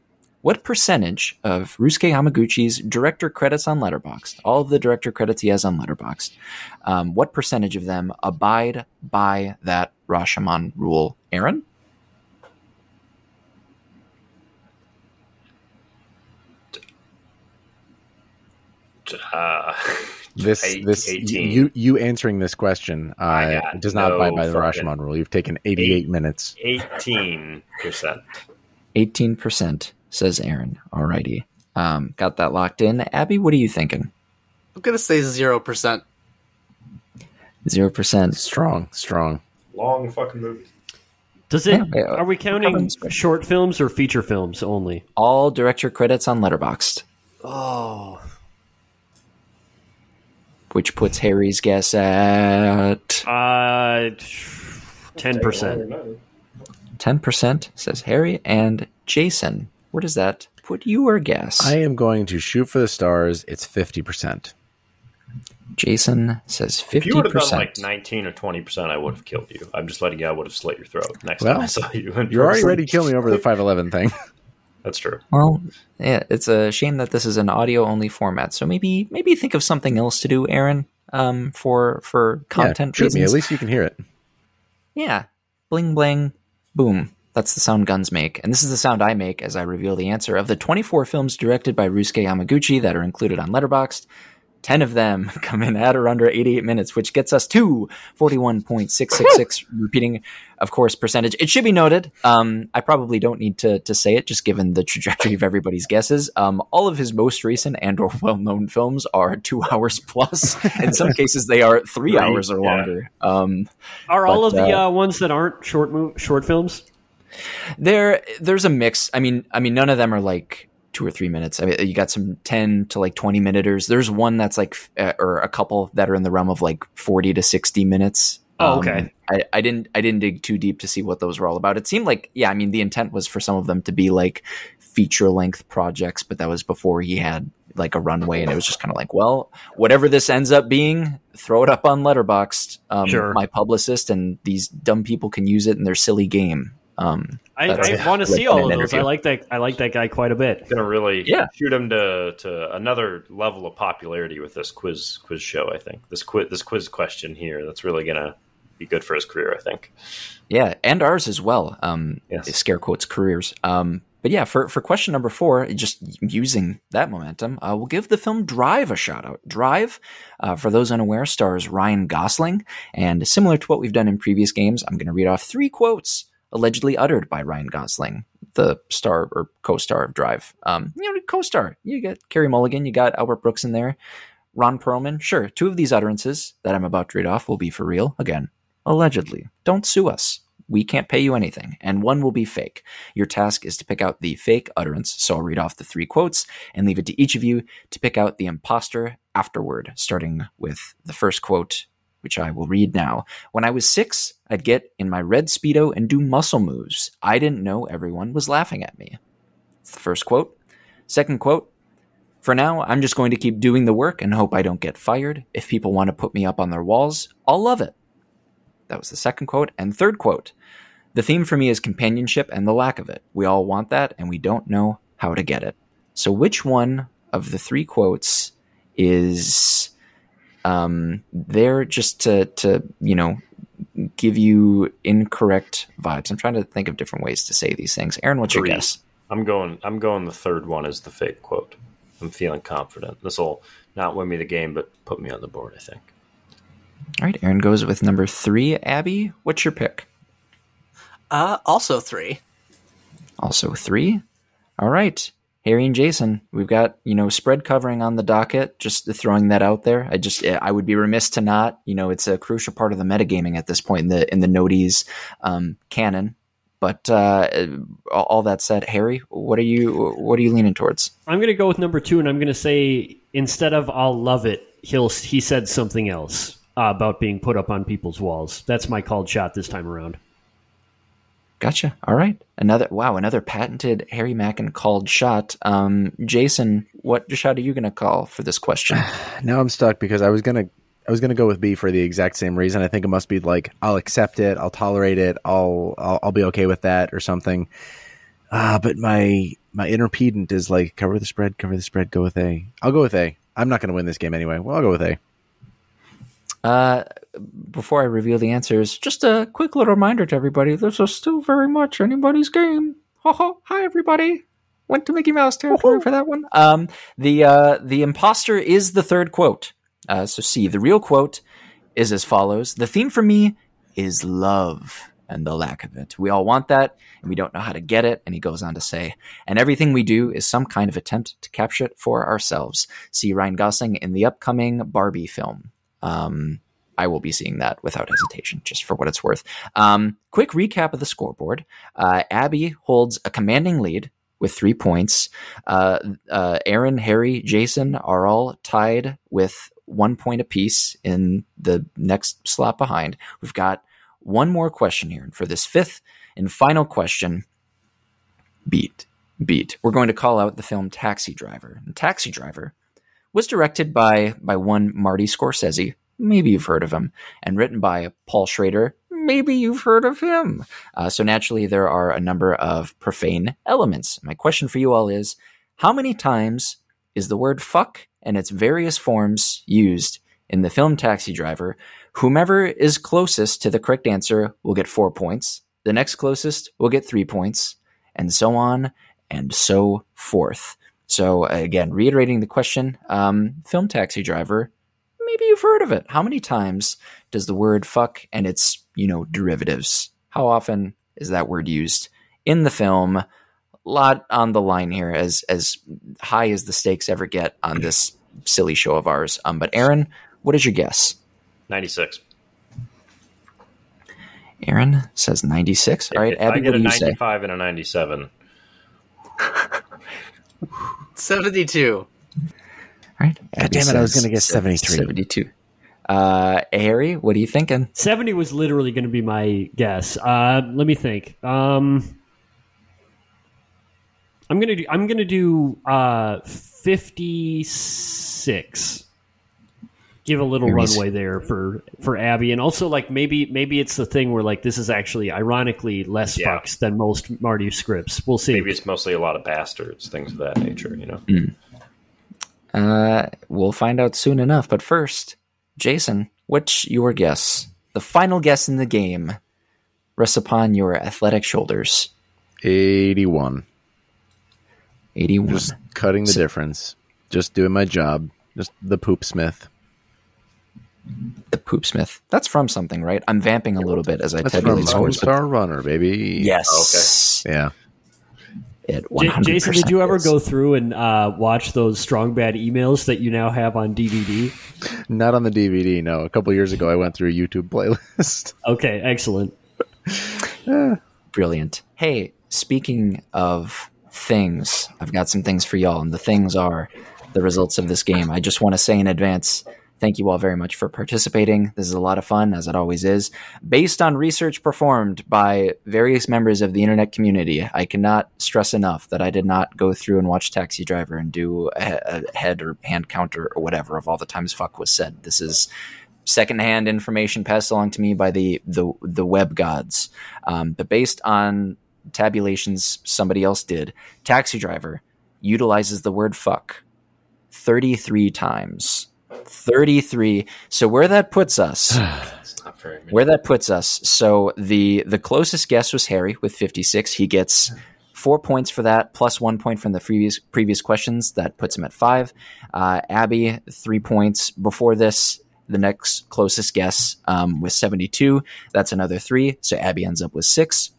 what percentage of Ryosuke Hamaguchi's director credits on Letterboxd, all of the director credits he has on Letterboxd, um, what percentage of them abide by that Rashomon rule? Aaron? Uh, this this eighteen. you you answering this question uh, does not no abide by the Rashomon rule. You've taken eighty-eight eight, minutes. Eighteen percent. Eighteen percent. Says Aaron. Alrighty. Um, got that locked in. Abby, what are you thinking? I'm going to say zero percent. zero percent. Strong. Strong. Long fucking movie. Does it, yeah, are we counting short films or feature films only? All director credits on Letterboxd. Oh. Which puts Harry's guess at... Uh, ten percent. ten percent, says Harry. And Jason, where does that put your guess? I am going to shoot for the stars. It's fifty percent. Jason says fifty percent. If you would have done like nineteen or twenty percent, I would have killed you. I'm just letting you, I would have slit your throat next well, time I saw you. You're already ready to kill me over the five eleven thing. That's true. Well, yeah, it's a shame that this is an audio-only format. So maybe maybe think of something else to do, Aaron, um, for, for content yeah, reasons. Me. At least you can hear it. Yeah. Bling, bling, boom. That's the sound guns make. And this is the sound I make as I reveal the answer. Of the twenty-four films directed by Ryosuke Hamaguchi that are included on Letterboxd, ten of them come in at or under eighty-eight minutes, which gets us to forty-one point six six six, repeating, of course, percentage. It should be noted, um, I probably don't need to, to say it, just given the trajectory of everybody's guesses. Um, all of his most recent and or well-known films are two hours plus. In some cases, they are three right, hours or yeah. longer. Um, are but, all of the uh, uh, ones that aren't short mo- short films? There, there's a mix. I mean, I mean, none of them are like two or three minutes. I mean, you got some ten to like twenty minuters. There's one that's like, uh, or a couple that are in the realm of like forty to sixty minutes. Oh, okay. Um, I, I didn't, I didn't dig too deep to see what those were all about. It seemed like, yeah, I mean, the intent was for some of them to be like feature length projects, but that was before he had like a runway, and it was just kind of like, well, whatever this ends up being, throw it up on Letterboxd. Um, sure. My publicist and these dumb people can use it in their silly game. Um, I, I want to see all of those. Interview. I like that. I like that guy quite a bit. It's gonna really yeah. shoot him to, to another level of popularity with this quiz quiz show. I think this quiz this quiz question here that's really gonna be good for his career. I think. Yeah, and ours as well. Um, yes. Scare quotes careers. Um, but yeah, for for question number four, just using that momentum, uh, we'll give the film Drive a shout out. Drive, uh, for those unaware, stars Ryan Gosling, and similar to what we've done in previous games, I'm gonna read off three quotes allegedly uttered by Ryan Gosling, the star or co-star of Drive. Um, you know, co-star. You got Carey Mulligan, you got Albert Brooks in there. Ron Perlman, sure, two of these utterances that I'm about to read off will be for real. Again, allegedly. Don't sue us. We can't pay you anything. And one will be fake. Your task is to pick out the fake utterance. So I'll read off the three quotes and leave it to each of you to pick out the imposter afterward, starting with the first quote, which I will read now. When I was six, I'd get in my red Speedo and do muscle moves. I didn't know everyone was laughing at me. That's the first quote. Second quote. For now, I'm just going to keep doing the work and hope I don't get fired. If people want to put me up on their walls, I'll love it. That was the second quote. And third quote. The theme for me is companionship and the lack of it. We all want that, and we don't know how to get it. So which one of the three quotes is um, there just to, to, you know, give you incorrect vibes? I'm trying to think of different ways to say these things. Aaron, what's Three. your guess? I'm going, I'm going the third one is the fake quote. I'm feeling confident. This will not win me the game, but put me on the board, I think. All right, Aaron goes with number three. Abby, what's your pick? Uh, also three. Also three? All right. Harry and Jason, we've got, you know, spread covering on the docket, just throwing that out there. I just, I would be remiss to not, you know, it's a crucial part of the metagaming at this point in the, in the Noties um, canon. But uh, all that said, Harry, what are you what are you leaning towards? I'm going to go with number two, and I'm going to say instead of "I'll love it," he'll he said something else uh, about being put up on people's walls. That's my called shot this time around. Gotcha. All right. Another wow, another patented Harry Mackin called shot. Um, Jason, what shot are you going to call for this question? Now I'm stuck because I was going to. I was going to go with B for the exact same reason. I think it must be like, I'll accept it. I'll tolerate it. I'll, I'll, I'll be okay with that or something. Uh, but my, my inner pedant is like, cover the spread, cover the spread, go with A. I'll go with A. I'm not going to win this game anyway. Well, I'll go with A. Uh, before I reveal the answers, just a quick little reminder to everybody. This is still very much anybody's game. Ho ho. Hi, everybody. Went to Mickey Mouse territory for that one. Um, the, uh, the imposter is the third quote. Uh, so see, the real quote is as follows. The theme for me is love and the lack of it. We all want that, and we don't know how to get it. And he goes on to say, and everything we do is some kind of attempt to capture it for ourselves. See Ryan Gosling in the upcoming Barbie film. Um, I will be seeing that without hesitation, just for what it's worth. Um, quick recap of the scoreboard. Uh, Abby holds a commanding lead with three points. Uh, uh, Aaron, Harry, Jason are all tied with one point apiece in the next slot behind. We've got one more question here. And for this fifth and final question, beat, beat. We're going to call out the film Taxi Driver. And Taxi Driver was directed by, by one Marty Scorsese. Maybe you've heard of him. And written by Paul Schrader. Maybe you've heard of him. Uh, so naturally, there are a number of profane elements. My question for you all is, how many times is the word fuck and its various forms used in the film Taxi Driver? Whomever is closest to the correct answer will get four points. The next closest will get three points, and so on and so forth. So again, reiterating the question, um, film Taxi Driver, maybe you've heard of it. How many times does the word fuck and its, you know, derivatives? How often is that word used in the film? Lot on the line here, as as high as the stakes ever get on this silly show of ours. Um, but Aaron, what is your guess? ninety-six. Aaron says ninety-six. All right, if Abby, I get a ninety-five and a ninety-seven. seventy-two. All right. God damn it! I was going to guess seventy-three. seventy-two. Uh, Harry, what are you thinking? seventy was literally going to be my guess. Uh, let me think. Um. I'm gonna do. I'm gonna do uh, fifty-six. Give a little runway there for, for Abby, and also like maybe maybe it's the thing where like this is actually ironically less yeah. fucks than most Marty scripts. We'll see. Maybe it's mostly a lot of bastards, things of that nature. You know, mm. uh, we'll find out soon enough. But first, Jason, what's your guess? The final guess in the game rests upon your athletic shoulders. eighty-one. eighty-one. Just cutting the so, difference. Just doing my job. Just the poop smith. The poop smith. That's from something, right? I'm vamping a little bit as I tabulate scores. That's from Lone Star Runner, baby. Yes. Oh, okay. Yeah. at one hundred percent. Jason, did you ever go through and uh, watch those Strong Bad emails that you now have on D V D? Not on the D V D, no. A couple years ago, I went through a YouTube playlist. Okay, excellent. uh, Brilliant. Hey, speaking of things, I've got some things for y'all, and the things are the results of this game. I just want to say in advance, thank you all very much for participating. This is a lot of fun, as it always is. Based on research performed by various members of the internet community, I cannot stress enough that I did not go through and watch Taxi Driver and do a head or hand counter or whatever of all the times fuck was said. This is secondhand information passed along to me by the the, the web gods. Um, but based on tabulations somebody else did, Taxi Driver utilizes the word fuck thirty-three times. thirty-three. So where that puts us, where that puts us. So the, the closest guess was Harry with fifty-six. He gets four points for that, plus one point from the previous, previous questions. That puts him at five. Uh, Abby, three points before this. The next closest guess um, was seventy-two. That's another three. So Abby ends up with six.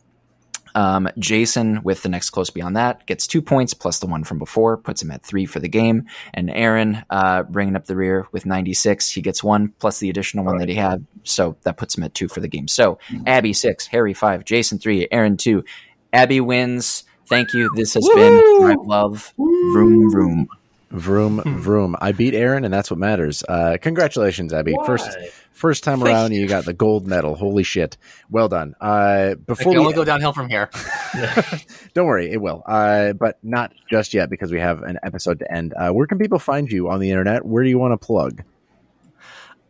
Um, Jason with the next close beyond that gets two points plus the one from before, puts him at three for the game. And Aaron, uh, bringing up the rear with ninety-six, he gets one plus the additional one that he had. So that puts him at two for the game. So Abby six, Harry five, Jason three, Aaron two, Abby wins. Thank you. This has Woo-hoo! been my love. Vroom, vroom. Vroom, vroom. I beat Aaron, and that's what matters. Uh, congratulations, Abby. Why? First first time Thank around, you. you got the gold medal. Holy shit. Well done. Uh, before I can only we go downhill from here. Don't worry, it will. Uh, but not just yet, because we have an episode to end. Uh, where can people find you on the internet? Where do you want to plug?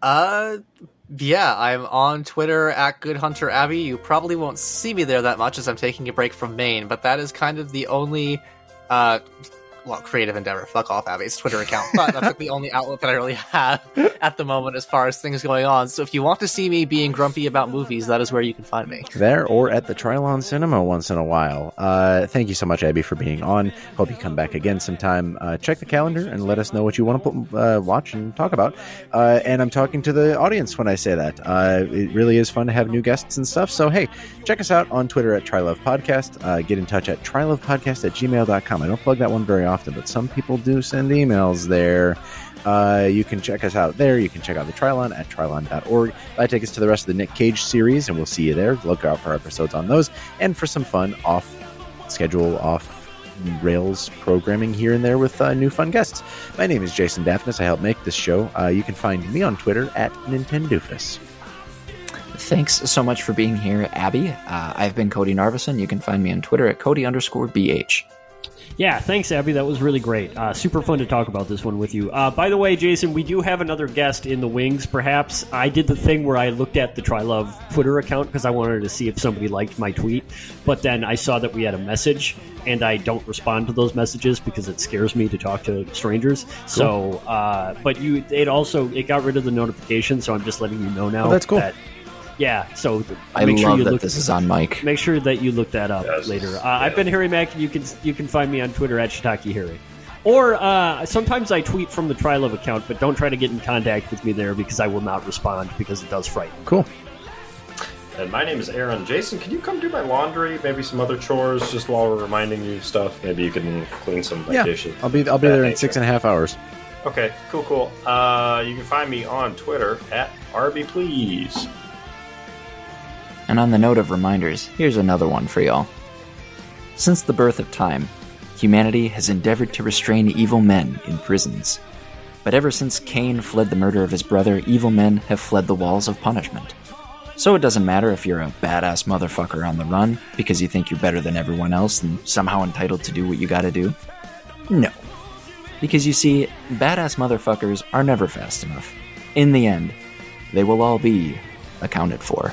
Uh... Yeah, I'm on Twitter at Good Hunter Abby. You probably won't see me there that much as I'm taking a break from Maine, but that is kind of the only... Uh, well, creative endeavor. Fuck off, Abby's Twitter account. But that's like the only outlet that I really have at the moment as far as things going on. So if you want to see me being grumpy about movies, that is where you can find me. There or at the Trilon Cinema once in a while. Uh, thank you so much, Abby, for being on. Hope you come back again sometime. Uh, check the calendar and let us know what you want to uh, watch and talk about. Uh, and I'm talking to the audience when I say that. Uh, it really is fun to have new guests and stuff. So, hey, check us out on Twitter at TriLovePodcast. Uh, get in touch at TriLovePodcast at gmail dot com. I don't plug that one very often, but some people do send emails there. Uh, you can check us out there. You can check out the Trilon at trilon dot org. That takes us to the rest of the Nick Cage series, and we'll see you there. Look out for our episodes on those and for some fun off schedule, off rails programming here and there with uh, new fun guests. My name is Jason Daphnis. I help make this show. Uh, you can find me on Twitter at Nintendoofus. Thanks so much for being here, Abby. Uh, I've been Cody Narvison. You can find me on Twitter at Cody underscore BH. Yeah, thanks, Abby. That was really great. Uh, super fun to talk about this one with you. Uh, by the way, Jason, we do have another guest in the wings, perhaps. I did the thing where I looked at the TriLove Twitter account because I wanted to see if somebody liked my tweet, but then I saw that we had a message, and I don't respond to those messages because it scares me to talk to strangers. Cool. So, uh, but you, it also it got rid of the notification, so I'm just letting you know now. Oh, that's cool. That, Yeah, so I make love sure you that look, this is on mic. Make sure that you look that up yes. later. Uh, yes. I've been Harry Mackin. You can you can find me on Twitter at Shiitake Harry. Or uh, sometimes I tweet from the TriLove account, but don't try to get in contact with me there because I will not respond because it does frighten me. Cool. And my name is Aaron. Jason, can you come do my laundry? Maybe some other chores just while we're reminding you stuff. Maybe you can clean some of my yeah, dishes. I'll be I'll be there in six and a half hours. Okay, cool, cool. Uh, you can find me on Twitter at R B Please. And on the note of reminders, here's another one for y'all. Since the birth of time, humanity has endeavored to restrain evil men in prisons. But ever since Cain fled the murder of his brother, evil men have fled the walls of punishment. So it doesn't matter if you're a badass motherfucker on the run because you think you're better than everyone else and somehow entitled to do what you gotta do. No. Because you see, badass motherfuckers are never fast enough. In the end, they will all be accounted for.